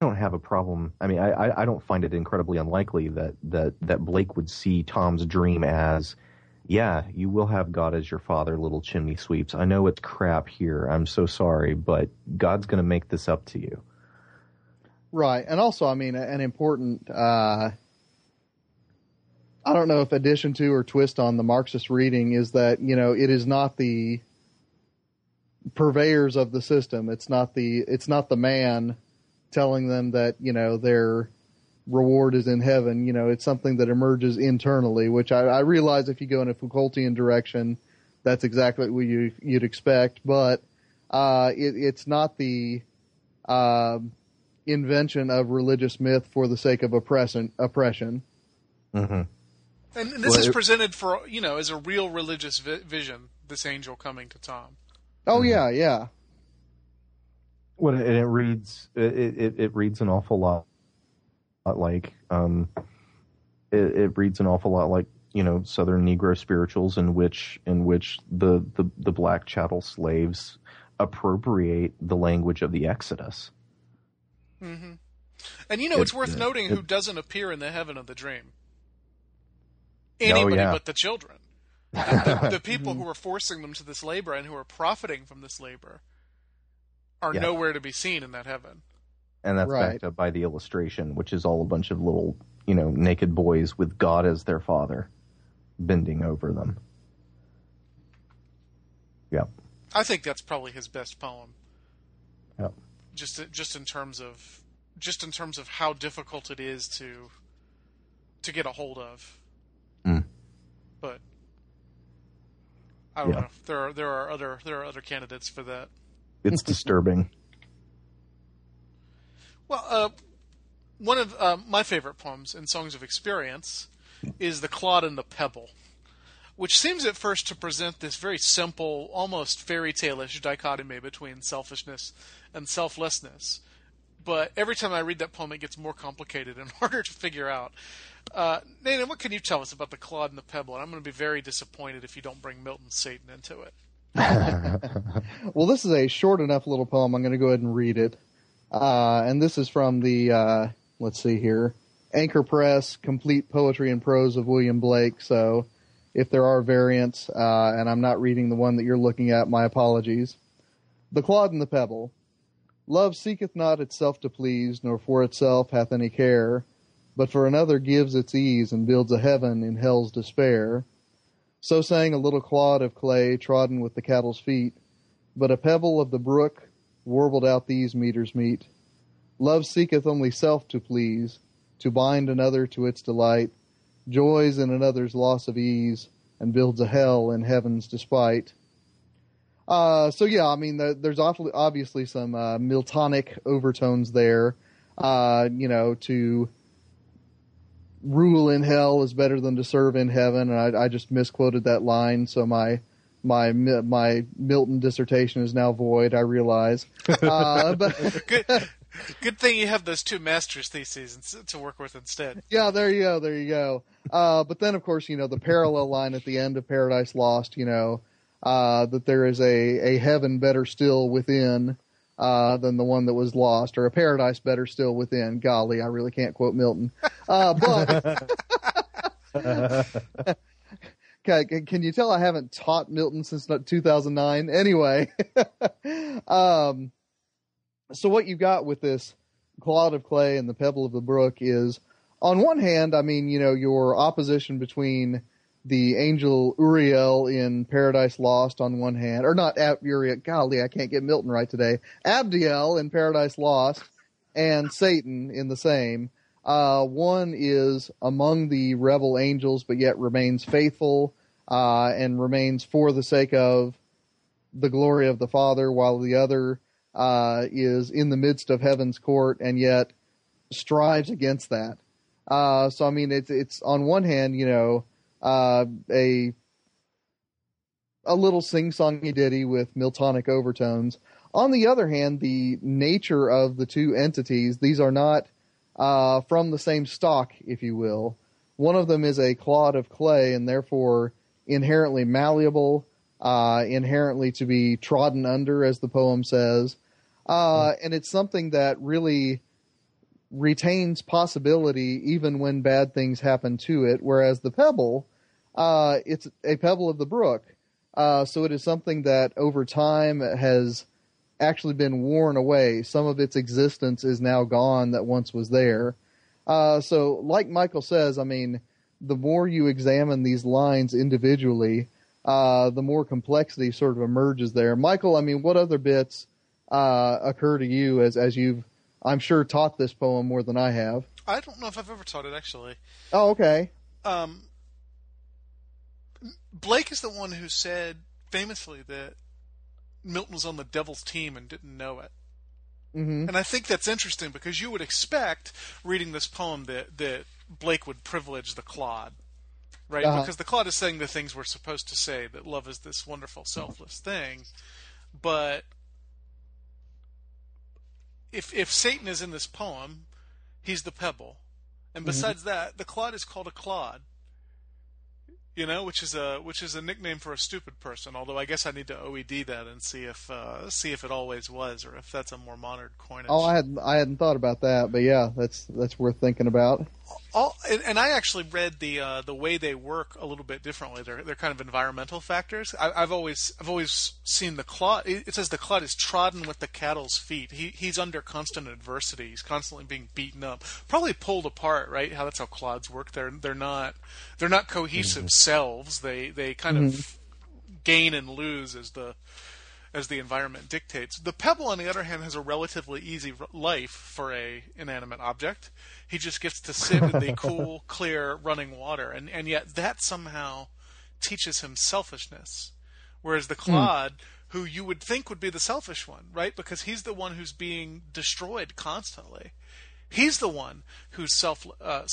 don't have a problem. I don't find it incredibly unlikely that Blake would see Tom's dream as, yeah, you will have God as your father, little chimney sweeps. I know it's crap here. I'm so sorry, but God's going to make this up to you. Right. And also, an important, I don't know if addition to or twist on the Marxist reading is that, it is not the purveyors of the system. It's not the man telling them that, they're reward is in heaven. It's something that emerges internally, which I realize if you go in a Foucaultian direction, that's exactly what you'd expect. But it's not the invention of religious myth for the sake of oppression. Mm-hmm. And this is presented for as a real religious vision. This angel coming to Tom. Oh yeah. Well, and it reads it reads an awful lot. It reads an awful lot like Southern Negro spirituals in which the black chattel slaves appropriate the language of the Exodus. Mm-hmm. And it's worth noting who doesn't appear in the heaven of the dream. Anybody but the children, the people who are forcing them to this labor and who are profiting from this labor are nowhere to be seen in that heaven. And that's backed up by the illustration, which is all a bunch of little, naked boys with God as their father bending over them. Yep. I think that's probably his best poem. Yep. Just in terms of how difficult it is to get a hold of. Mm. But I don't know. There are other candidates for that. It's disturbing. Well, one of my favorite poems in Songs of Experience is The Clod and the Pebble, which seems at first to present this very simple, almost fairy tale-ish dichotomy between selfishness and selflessness. But every time I read that poem, it gets more complicated and harder to figure out. Nathan, what can you tell us about The Clod and the Pebble? And I'm going to be very disappointed if you don't bring Milton Satan into it. Well, this is a short enough little poem. I'm going to go ahead and read it. And this is from the, let's see here, Anchor Press, Complete Poetry and Prose of William Blake. So if there are variants, and I'm not reading the one that you're looking at, my apologies. The Clod and the Pebble. Love seeketh not itself to please, nor for itself hath any care, but for another gives its ease and builds a heaven in hell's despair. So sang a little clod of clay trodden with the cattle's feet, but a pebble of the brook warbled out these meters meet. Love seeketh only self to please, to bind another to its delight, joys in another's loss of ease, and builds a hell in heaven's despite. There's obviously some Miltonic overtones there. To rule in hell is better than to serve in heaven, and I just misquoted that line, so my Milton dissertation is now void, I realize. But good thing you have those two master's theses to work with instead. Yeah, there you go. But then, of course, the parallel line at the end of Paradise Lost, that there is a heaven better still within than the one that was lost, or a paradise better still within. Golly, I really can't quote Milton. But can you tell I haven't taught Milton since 2009? Anyway, so what you've got with this clod of clay and the pebble of the brook is, on one hand, your opposition between the angel Uriel in Paradise Lost on one hand, or not Uriel, golly, I can't get Milton right today, Abdiel in Paradise Lost, and Satan in the same. One is among the rebel angels, but yet remains faithful and remains for the sake of the glory of the Father, while the other is in the midst of heaven's court and yet strives against that. It's on one hand, a little sing-songy ditty with Miltonic overtones. On the other hand, the nature of the two entities, these are not from the same stock, if you will. One of them is a clod of clay and therefore inherently malleable, inherently to be trodden under, as the poem says. And it's something that really retains possibility even when bad things happen to it, whereas the pebble, it's a pebble of the brook. So it is something that over time has actually been worn away. Some of its existence is now gone that once was there. So like Michael says, the more you examine these lines individually, the more complexity sort of emerges there. Michael, what other bits occur to you as you've, I'm sure, taught this poem more than I have? I don't know if I've ever taught it, actually. Oh, okay. Blake is the one who said famously that Milton was on the devil's team and didn't know it. Mm-hmm. And I think that's interesting because you would expect, reading this poem, that Blake would privilege the clod, right? Uh-huh. Because the clod is saying the things we're supposed to say, that love is this wonderful, selfless thing. But If Satan is in this poem, he's the pebble. And besides that, the clod is called a clod, which is a nickname for a stupid person, although I guess I need to OED that and see if it always was, or if that's a more modern coinage. Oh, I hadn't thought about that, but yeah, that's worth thinking about. And I actually read the way they work a little bit differently. They're kind of environmental factors. I've always seen the clod. It says the clod is trodden with the cattle's feet. He's under constant adversity. He's constantly being beaten up, probably pulled apart. Right? That's how clods work. They're not cohesive selves. They kind of gain and lose as the environment dictates. The pebble, on the other hand, has a relatively easy life for an inanimate object. He just gets to sit in the cool, clear, running water, and yet that somehow teaches him selfishness. Whereas the clod, who you would think would be the selfish one, right? Because he's the one who's being destroyed constantly. He's the one who's selfless, not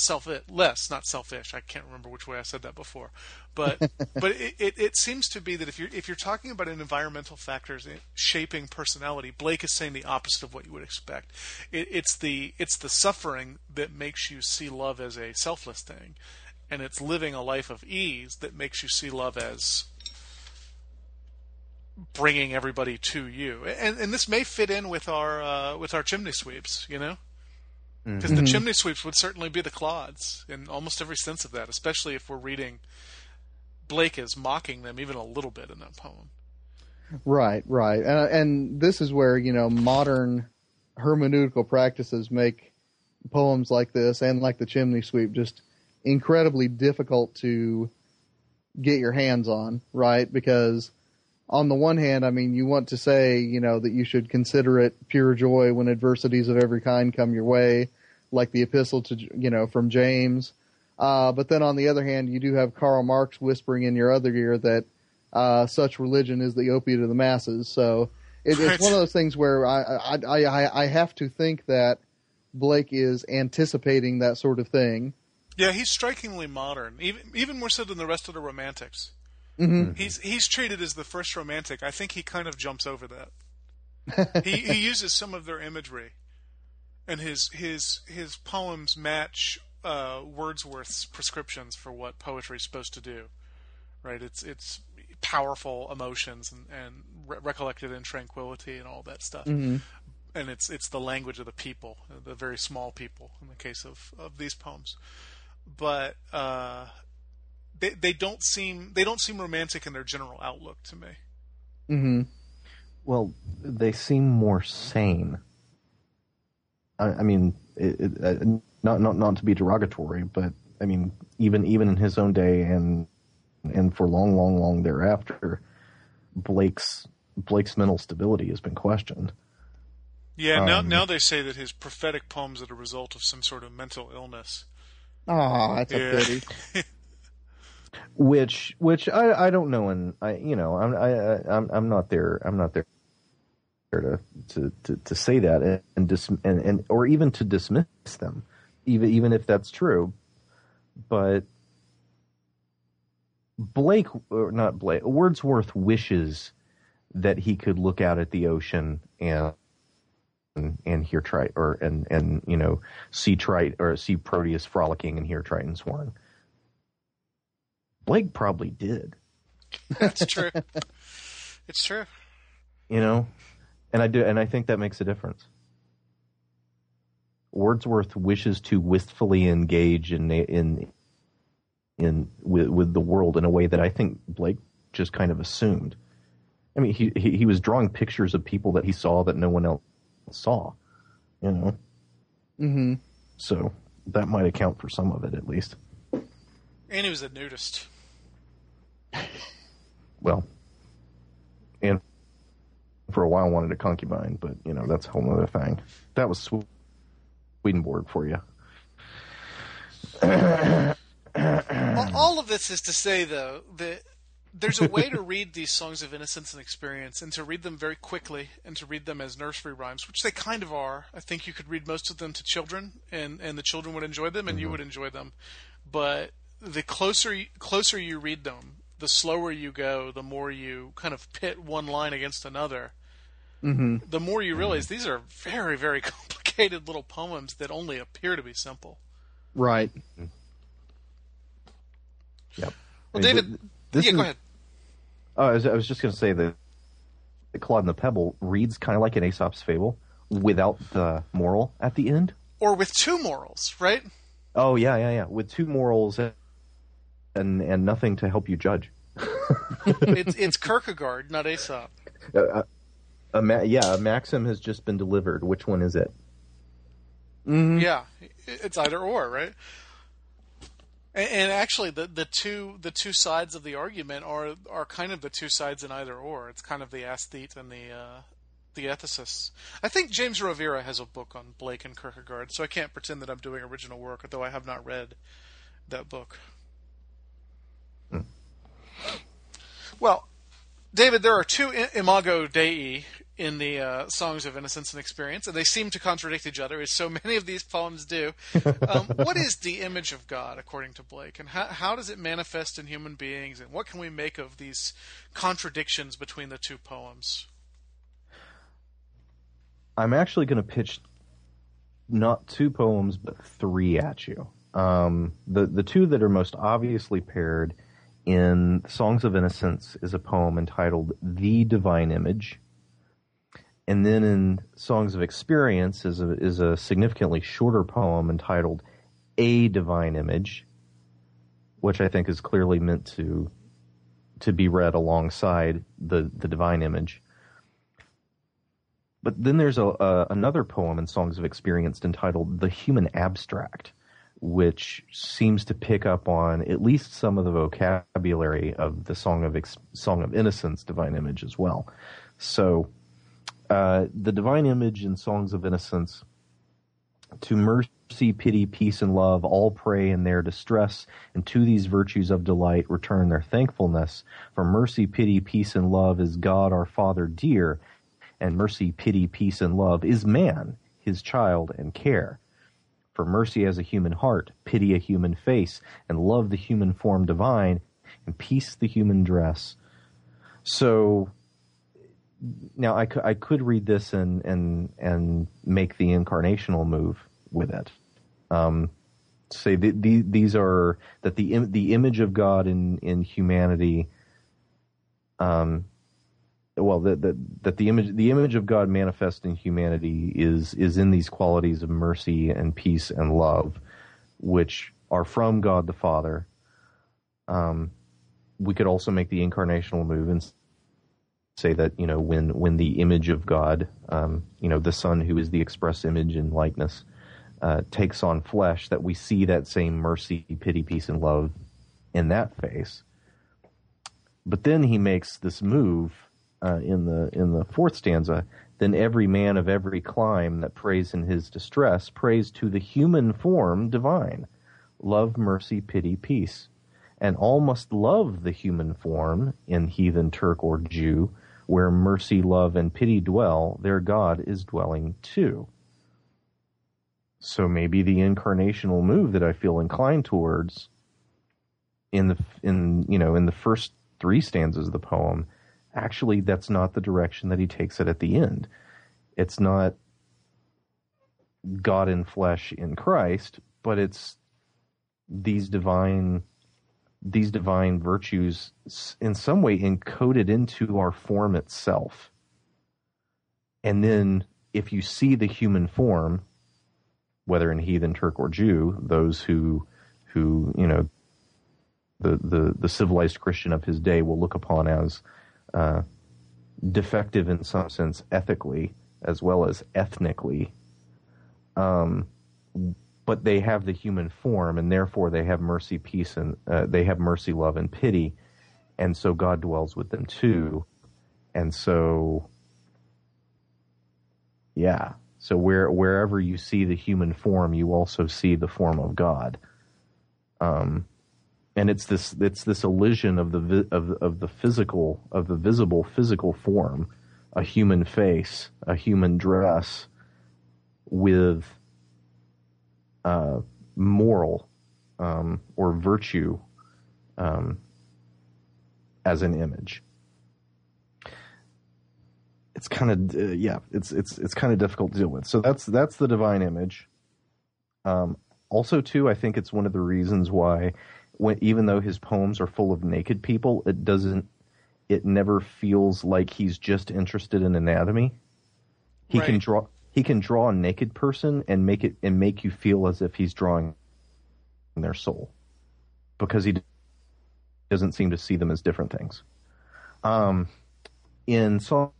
selfish. I can't remember which way I said that before, but it seems to be that if you're talking about environmental factors shaping personality, Blake is saying the opposite of what you would expect. It's the suffering that makes you see love as a selfless thing, and it's living a life of ease that makes you see love as bringing everybody to you. And this may fit in with our chimney sweeps, Because the chimney sweeps would certainly be the clods in almost every sense of that, especially if we're reading Blake is mocking them even a little bit in that poem. Right. And this is where, modern hermeneutical practices make poems like this and like the chimney sweep just incredibly difficult to get your hands on, right? Because on the one hand, I mean, you want to say, you know, that you should consider it pure joy when adversities of every kind come your way, like the epistle to, you know, from James. But then on the other hand, you do have Karl Marx whispering in your other ear that such religion is the opiate of the masses. So it's one of those things where I have to think that Blake is anticipating that sort of thing. Yeah, he's strikingly modern, even more so than the rest of the Romantics. Mm-hmm. He's treated as the first Romantic. I think he kind of jumps over that. he uses some of their imagery, and his poems match Wordsworth's prescriptions for what poetry is supposed to do. Right? It's powerful emotions and recollected in tranquility and all that stuff. Mm-hmm. And it's the language of the people, the very small people, in the case of these poems. But they don't seem romantic in their general outlook to me. Mm-hmm. Well, they seem more sane. I mean, not to be derogatory, but I mean, even in his own day and for long thereafter, Blake's mental stability has been questioned. Yeah, now they say that his prophetic poems are the result of some sort of mental illness. Oh, that's a pity. Which I don't know, and I'm not there to say that and or even to dismiss them, even if that's true. But Wordsworth wishes that he could look out at the ocean and hear Triton, or see Triton, or see Proteus frolicking and hear Triton swan. Blake probably did. That's true. It's true. You know, and I think that makes a difference. Wordsworth wishes to wistfully engage with the world in a way that I think Blake just kind of assumed. I mean, he was drawing pictures of people that he saw that no one else saw. You know. Mm-hmm. So that might account for some of it, at least. And he was a nudist. Well, and for a while wanted a concubine, but, you know, that's a whole other thing. That was Swedenborg for you. All of this is to say, though, that there's a way to read these Songs of Innocence and Experience, and to read them very quickly, and to read them as nursery rhymes, which they kind of are. I think you could read most of them to children, and the children would enjoy them, and mm-hmm. you would enjoy them. But the closer you read them, the slower you go, the more you kind of pit one line against another, mm-hmm. the more you realize mm-hmm. these are very, very complicated little poems that only appear to be simple. Right. Yep. Well, David, go ahead. I was just going to say that the Claude and the Pebble reads kind of like an Aesop's fable without the moral at the end. Or with two morals, right? Oh, yeah. With two morals and nothing to help you judge. it's Kierkegaard, not Aesop. A maxim has just been delivered. Which one is it? Mm-hmm. Yeah, it's either or, right? And actually, the two sides of the argument are kind of the two sides in either or. It's kind of the aesthete and the ethicists. I think James Rovira has a book on Blake and Kierkegaard, so I can't pretend that I'm doing original work, although I have not read that book. Well, David, there are two imago Dei in the Songs of Innocence and Experience, and they seem to contradict each other, as so many of these poems do. What is the image of God, according to Blake, and how does it manifest in human beings, and what can we make of these contradictions between the two poems? I'm actually going to pitch not two poems, but three at you. The two that are most obviously paired in Songs of Innocence is a poem entitled The Divine Image. And then in Songs of Experience is a significantly shorter poem entitled A Divine Image, which I think is clearly meant to be read alongside the Divine Image. But then there's another poem in Songs of Experience entitled The Human Abstract, which seems to pick up on at least some of the vocabulary of the Song of Innocence, Divine Image as well. So the Divine Image in Songs of Innocence: to mercy, pity, peace, and love all pray in their distress, and to these virtues of delight return their thankfulness. For mercy, pity, peace, and love is God our Father dear, and mercy, pity, peace, and love is man, his child, and care. For mercy has a human heart, pity a human face, and love the human form divine, and peace the human dress. So now I could read this and make the incarnational move with it. Say these are that the image of God in humanity. The image of God manifest in humanity is in these qualities of mercy and peace and love, which are from God the Father. We could also make the incarnational move and say that, you know, when the image of God, the Son, who is the express image and likeness, takes on flesh, that we see that same mercy, pity, peace, and love in that face. But then he makes this move. In the fourth stanza, then every man of every clime that prays in his distress prays to the human form divine, love, mercy, pity, peace, and all must love the human form in heathen, Turk, or Jew, where mercy, love, and pity dwell, their God is dwelling too. So maybe the incarnational move that I feel inclined towards in the first three stanzas of the poem. Actually, that's not the direction that he takes it at the end. It's not God in flesh in Christ, but it's these divine virtues in some way encoded into our form itself. And then if you see the human form, whether in heathen, Turk, or Jew, those who the civilized Christian of his day will look upon as defective in some sense ethically as well as ethnically, but they have the human form, and therefore they have mercy, peace, and they have mercy, love, and pity, and so God dwells with them too. And so, yeah. So wherever you see the human form, you also see the form of God. And it's this elision of the physical, of the visible physical form, a human face, a human dress, with moral or virtue as an image. It's kind of it's kind of difficult to deal with. So that's the divine image. Also, too, I think it's one of the reasons why. Even though his poems are full of naked people, it never feels like he's just interested in anatomy. He can draw. He can draw a naked person and make you feel as if he's drawing their soul, because he doesn't seem to see them as different things. In Songs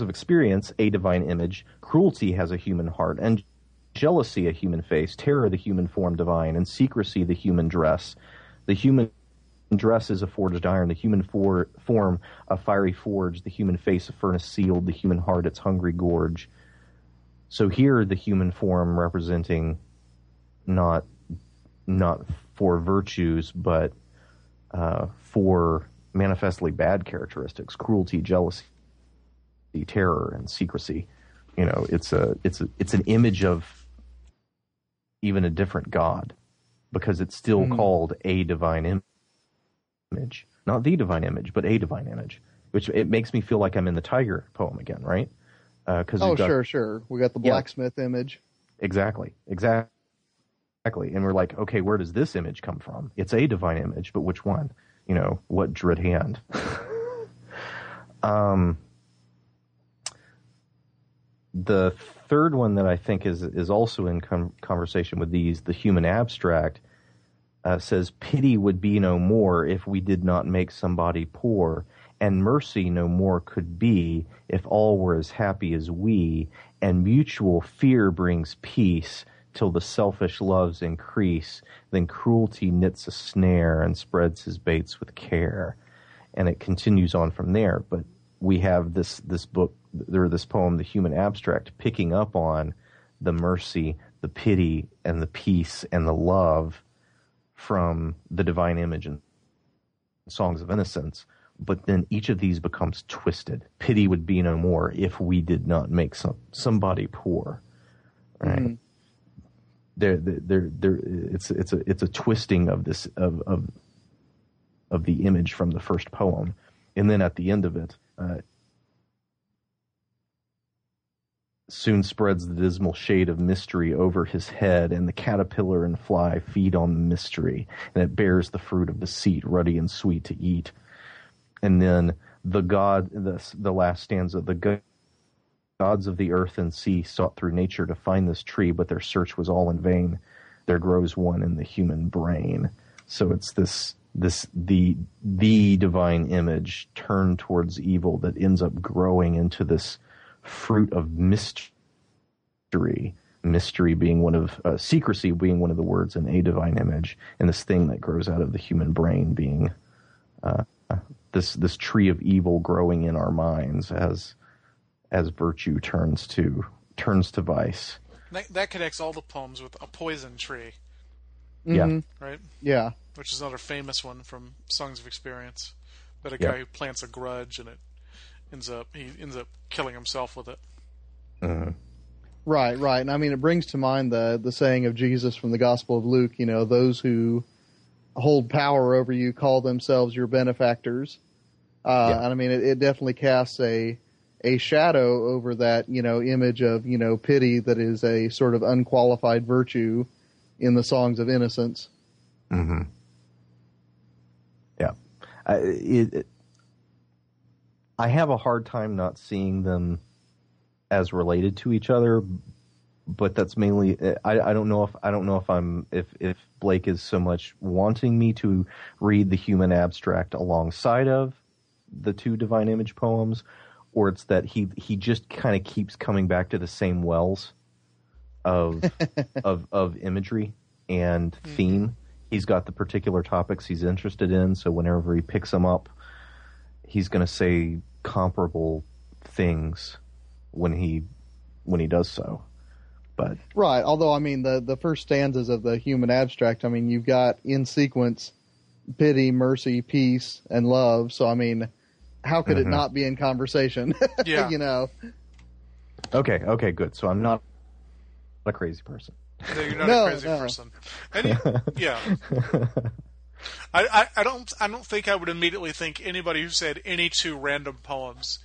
of Experience, a divine image, cruelty has a human heart, and jealousy a human face, terror the human form divine, and secrecy the human dress. The human dress is a forged iron, the human form a fiery forge, the human face a furnace sealed, the human heart its hungry gorge. So here the human form representing not for virtues, but for manifestly bad characteristics: cruelty, jealousy, terror, and secrecy. You know, it's an image of even a different God, because it's still called a divine image, not the divine image, but a divine image, which it makes me feel like I'm in the tiger poem again, right? We got the blacksmith image. Exactly. And we're like, okay, where does this image come from? It's a divine image, but which one? You know, what dread hand? The third one that I think is also in conversation with these, the human abstract, says, pity would be no more if we did not make somebody poor, and mercy no more could be if all were as happy as we, and mutual fear brings peace till the selfish loves increase, then cruelty knits a snare and spreads his baits with care. And it continues on from there. But we have this book, or this poem, The Human Abstract, picking up on the mercy, the pity, and the peace, and the love from the divine image in Songs of Innocence. But then each of these becomes twisted. Pity would be no more if we did not make somebody poor. Right? Mm-hmm. There. It's a twisting of this of the image from the first poem, and then at the end of it, soon spreads the dismal shade of mystery over his head, and the caterpillar and fly feed on the mystery, and it bears the fruit of deceit, ruddy and sweet to eat. And then the god, the last stanza, the gods of the earth and sea sought through nature to find this tree, but their search was all in vain. There grows one in the human brain. So it's the divine image turned towards evil that ends up growing into this fruit of mystery. Mystery being one of secrecy being one of the words in A Divine Image, and this thing that grows out of the human brain being. This tree of evil growing in our minds as virtue turns to vice. That connects all the poems with a poison tree. Mm-hmm. Yeah. Right? Yeah. Which is another famous one from Songs of Experience. But a guy who plants a grudge and he ends up killing himself with it. Mm-hmm. Right, right. And I mean, it brings to mind the saying of Jesus from the Gospel of Luke, you know, those who hold power over you call themselves your benefactors. And I mean, it definitely casts a shadow over that, you know, image of, you know, pity that is a sort of unqualified virtue in the Songs of Innocence. Mm-hmm. Yeah. I have a hard time not seeing them as related to each other, but that's mainly I don't know if Blake is so much wanting me to read The Human Abstract alongside of the two Divine Image poems, or it's that he just kind of keeps coming back to the same wells of imagery and theme. He's got the particular topics he's interested in, so whenever he picks them up, he's going to say comparable things when he does so. But. Right, although, I mean, the first stanzas of The Human Abstract, I mean, you've got, in sequence, pity, mercy, peace, and love. So, I mean, how could it not be in conversation? Yeah. You know? Okay, good. So I'm not a crazy person. No, you're not a crazy person. I don't think I would immediately think anybody who said any two random poems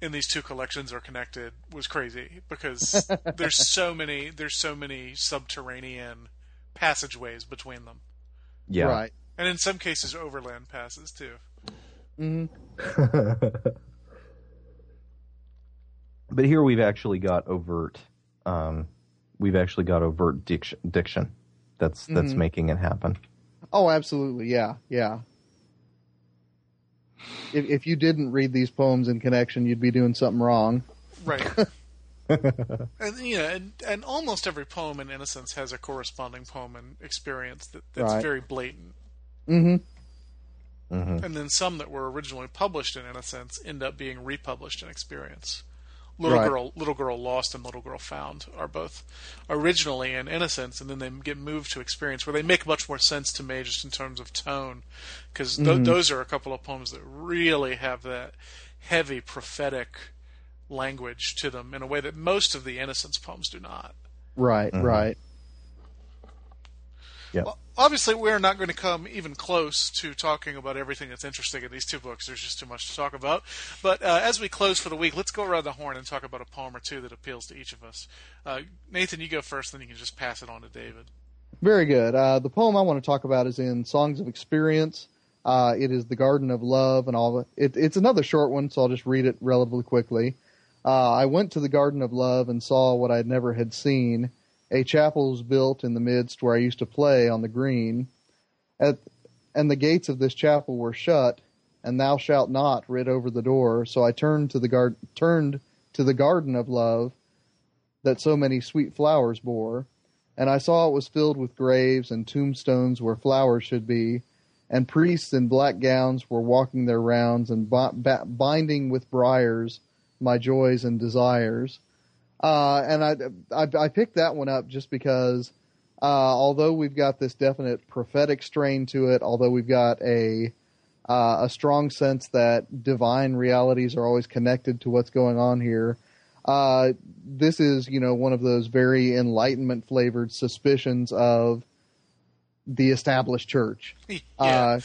in these two collections are connected was crazy, because there's so many subterranean passageways between them. Yeah. Right. And in some cases overland passes too. Mm-hmm. But here we've actually got overt diction. That's making it happen. Oh, absolutely. Yeah. Yeah. If you didn't read these poems in connection, you'd be doing something wrong. Right. And you know, and almost every poem in Innocence has a corresponding poem in Experience that's right. Very blatant. Mm-hmm. Mm-hmm. And then some that were originally published in Innocence end up being republished in Experience. Little Girl Lost and Little Girl Found are both originally in Innocence, and then they get moved to Experience, where they make much more sense to me just in terms of tone, because those are a couple of poems that really have that heavy prophetic language to them in a way that most of the Innocence poems do not. Right, right. Yep. Well, obviously, we're not going to come even close to talking about everything that's interesting in these two books. There's just too much to talk about. But as we close for the week, let's go around the horn and talk about a poem or two that appeals to each of us. Nathan, you go first, then you can just pass it on to David. Very good. The poem I want to talk about is in Songs of Experience. It is The Garden of Love and all. It's another short one, so I'll just read it relatively quickly. I went to the Garden of Love and saw what I never had seen. A chapel was built in the midst where I used to play on the green, and the gates of this chapel were shut, and thou shalt not writ over the door. So I turned to the garden of love that so many sweet flowers bore, And I saw it was filled with graves and tombstones where flowers should be, and priests in black gowns were walking their rounds and binding with briars my joys and desires. And I picked that one up just because although we've got this definite prophetic strain to it, although we've got a strong sense that divine realities are always connected to what's going on here, this is, you know, one of those very Enlightenment flavored suspicions of the established church. Yeah.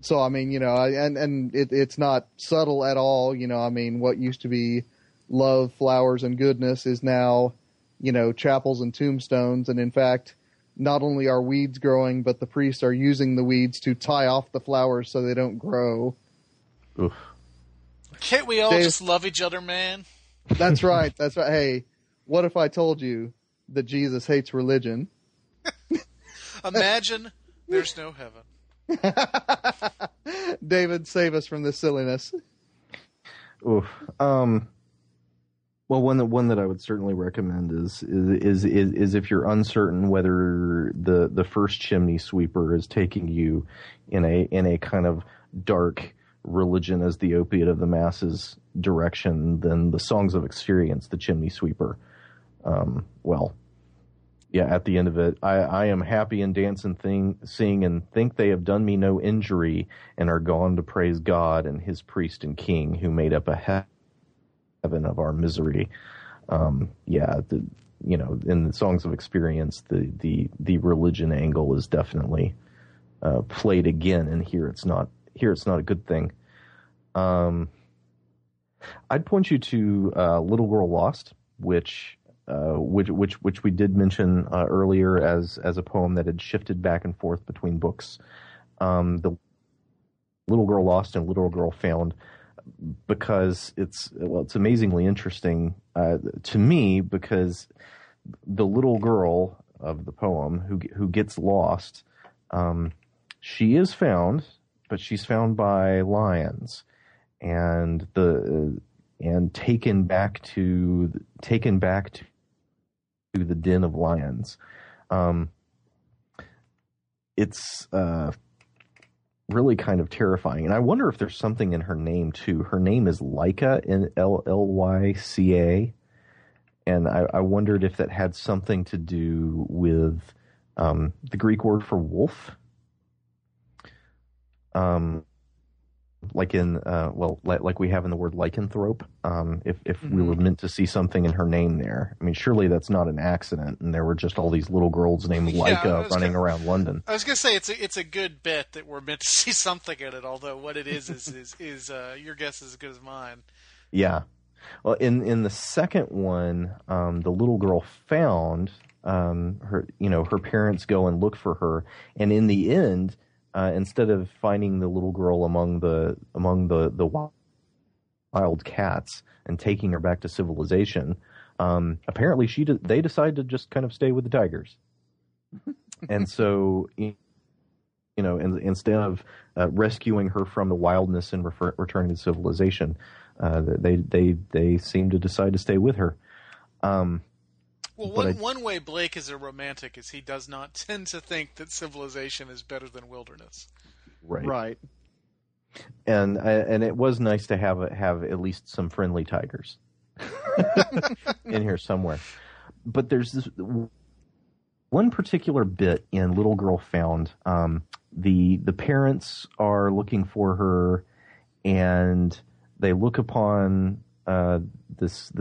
So, I mean, you know, it's not subtle at all. You know, I mean, what used to be love, flowers, and goodness is now, you know, chapels and tombstones. And in fact, not only are weeds growing, but the priests are using the weeds to tie off the flowers so they don't grow. Oof. Can't we all just love each other, man? That's right. That's right. Hey, what if I told you that Jesus hates religion? Imagine there's no heaven. David, save us from this silliness. Oof. Well, one that I would certainly recommend is if you're uncertain whether the first chimney sweeper is taking you in a kind of dark religion as the opiate of the masses direction, then the Songs of Experience, the Chimney Sweeper. At the end of it, I am happy and dance and sing and think they have done me no injury and are gone to praise God and his priest and king who made up a heaven of our misery. In the Songs of Experience, the religion angle is definitely played again, and here it's not a good thing. I'd point you to Little Girl Lost, which we did mention earlier as a poem that had shifted back and forth between books. The Little Girl Lost and Little Girl Found, because it's amazingly interesting to me, because the little girl of the poem who gets lost, she is found, but she's found by lions and taken back to the den of lions. It's really kind of terrifying, and I wonder if there's something in her name too. Her name is Lyca, Lyca, and I wondered if that had something to do with the Greek word for wolf. Like in like we have in the word lycanthrope, if we were meant to see something in her name there. I mean, surely that's not an accident, and there were just all these little girls named Lyca running around London. I was going to say it's a good bet that we're meant to see something in it, although what it is your guess is as good as mine. Yeah. Well, in the second one, the little girl found, her parents go and look for her, and in the end, instead of finding the little girl among the wild cats and taking her back to civilization, apparently they decided to just kind of stay with the tigers. And so, you know, instead of rescuing her from the wildness and returning to civilization, they seem to decide to stay with her. Well, one way Blake is a romantic is he does not tend to think that civilization is better than wilderness. Right. Right. And it was nice to have at least some friendly tigers in here somewhere. But there's this one particular bit in Little Girl Found. The parents are looking for her, and they look upon this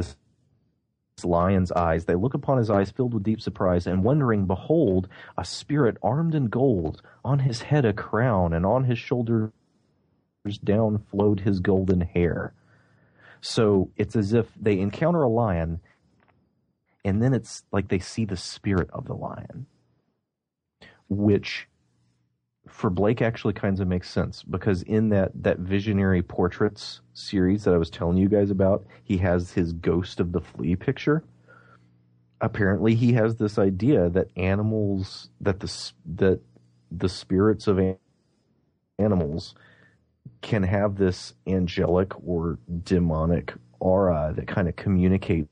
lion's eyes. They look upon his eyes filled with deep surprise, and wondering, behold, a spirit armed in gold, on his head a crown, and on his shoulders down flowed his golden hair. So it's as if they encounter a lion, and then it's like they see the spirit of the lion, which for Blake actually kind of makes sense, because in that visionary portraits series that I was telling you guys about, he has his Ghost of the Flea picture. Apparently he has this idea that animals, that the spirits of animals can have this angelic or demonic aura that kind of communicates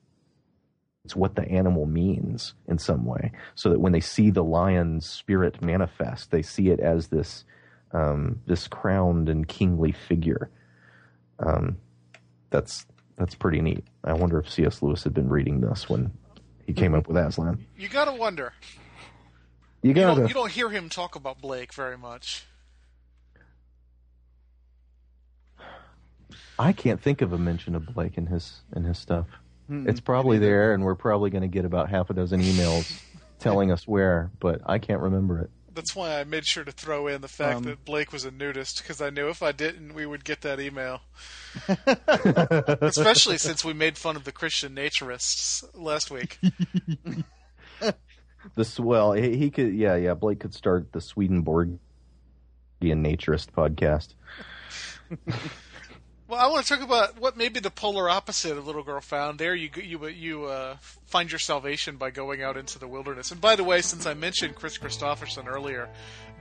It's what the animal means in some way, so that when they see the lion's spirit manifest, they see it as this this crowned and kingly figure. That's pretty neat. I wonder if C.S. Lewis had been reading this when he came up with Aslan. You gotta wonder. You don't hear him talk about Blake very much. I can't think of a mention of Blake in his stuff. It's probably there, and we're probably going to get about half a dozen emails telling us where, but I can't remember it. That's why I made sure to throw in the fact that Blake was a nudist, because I knew if I didn't, we would get that email. Especially since we made fun of the Christian naturists last week. Blake could start the Swedenborgian Naturist podcast. Well, I want to talk about what may be the polar opposite of Little Girl Found. There you find your salvation by going out into the wilderness. And by the way, since I mentioned Chris Christopherson earlier,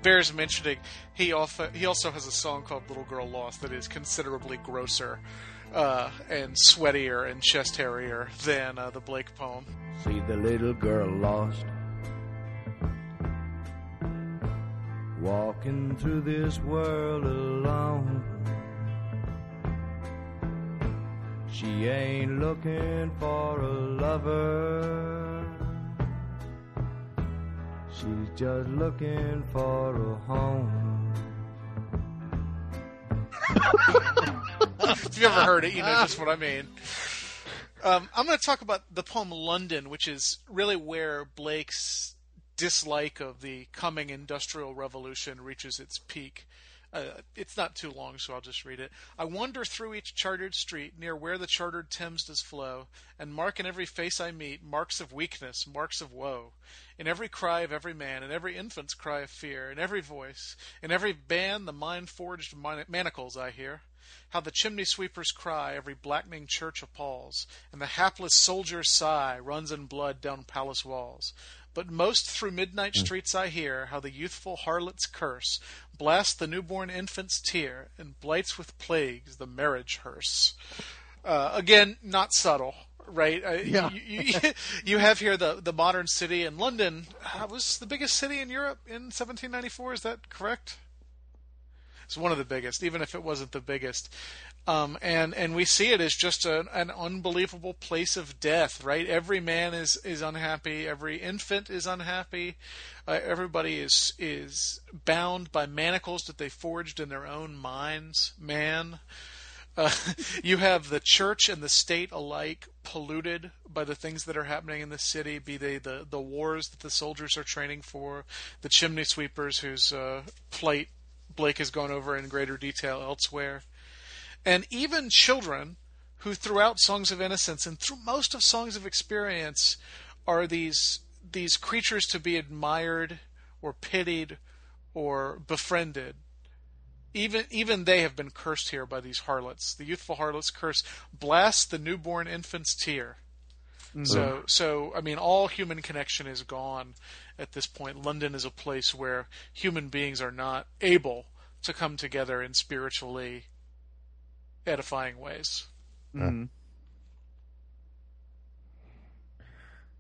bears mentioning he also has a song called Little Girl Lost that is considerably grosser and sweatier and chest hairier than the Blake poem. See the little girl lost, walking through this world alone. She ain't looking for a lover, she's just looking for a home. If you ever heard it, you know just what I mean. I'm going to talk about the poem London, which is really where Blake's dislike of the coming Industrial Revolution reaches its peak. It's not too long, so I'll just read it. I wander through each chartered street, near where the chartered Thames does flow, and mark in every face I meet marks of weakness, marks of woe. In every cry of every man, in every infant's cry of fear, in every voice, in every band the mind-forged manacles I hear. How the chimney sweeper's cry every blackening church appalls, and the hapless soldier's sigh runs in blood down palace walls. But most through midnight streets I hear how the youthful harlot's curse blasts the newborn infant's tear and blights with plagues the marriage hearse. Again, not subtle, right? Yeah. You have here the modern city, and London was the biggest city in Europe in 1794. Is that correct? It's one of the biggest, even if it wasn't the biggest. And we see it as just an unbelievable place of death, right? Every man is unhappy. Every infant is unhappy. Everybody is bound by manacles that they forged in their own minds. Man, you have the church and the state alike polluted by the things that are happening in the city, be they the wars that the soldiers are training for, the chimney sweepers whose plight Blake has gone over in greater detail elsewhere. And even children who throughout Songs of Innocence and through most of Songs of Experience are these creatures to be admired or pitied or befriended. Even they have been cursed here by these harlots. The youthful harlot's curse blasts the newborn infant's tear. Mm-hmm. So I mean, all human connection is gone at this point. London is a place where human beings are not able to come together in spiritually edifying ways. Mm-hmm.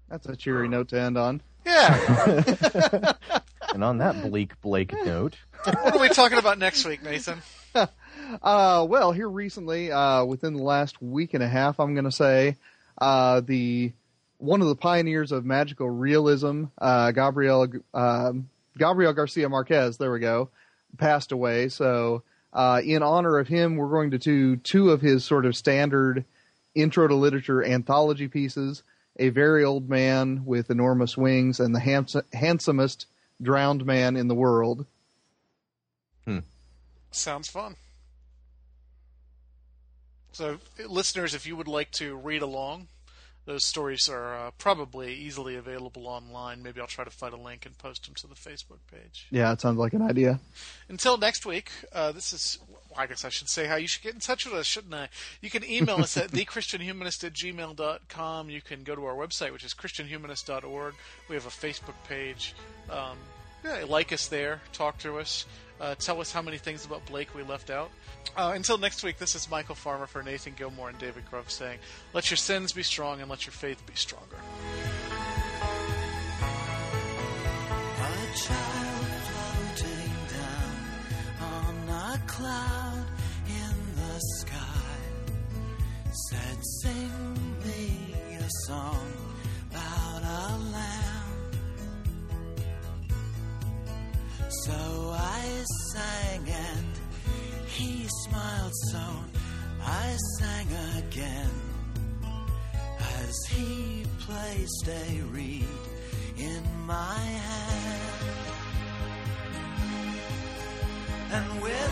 That's a cheery note to end on. Yeah. And on that bleak Blake note, what are we talking about next week, Nathan? Well, here recently, within the last week and a half, I'm going to say, one of the pioneers of magical realism, Gabriel Garcia Marquez, there we go, passed away. So in honor of him, we're going to do two of his sort of standard intro to literature anthology pieces, A Very Old Man with Enormous Wings and The Handsomest Drowned Man in the World. Sounds fun. So, listeners, if you would like to read along, those stories are probably easily available online. Maybe I'll try to find a link and post them to the Facebook page. Yeah, that sounds like an idea. Until next week, I guess I should say how you should get in touch with us, shouldn't I? You can email us at thechristianhumanist@gmail.com. You can go to our website, which is christianhumanist.org. We have a Facebook page. yeah, like us there, talk to us, tell us how many things about Blake we left out. Until next week, this is Michael Farmer for Nathan Gilmore and David Grubb saying, let your sins be strong and let your faith be stronger. A child floating down on a cloud in the sky said, sing me a song about a lamb. So I sang and he smiled, so I sang again as he placed a reed in my hand. And we're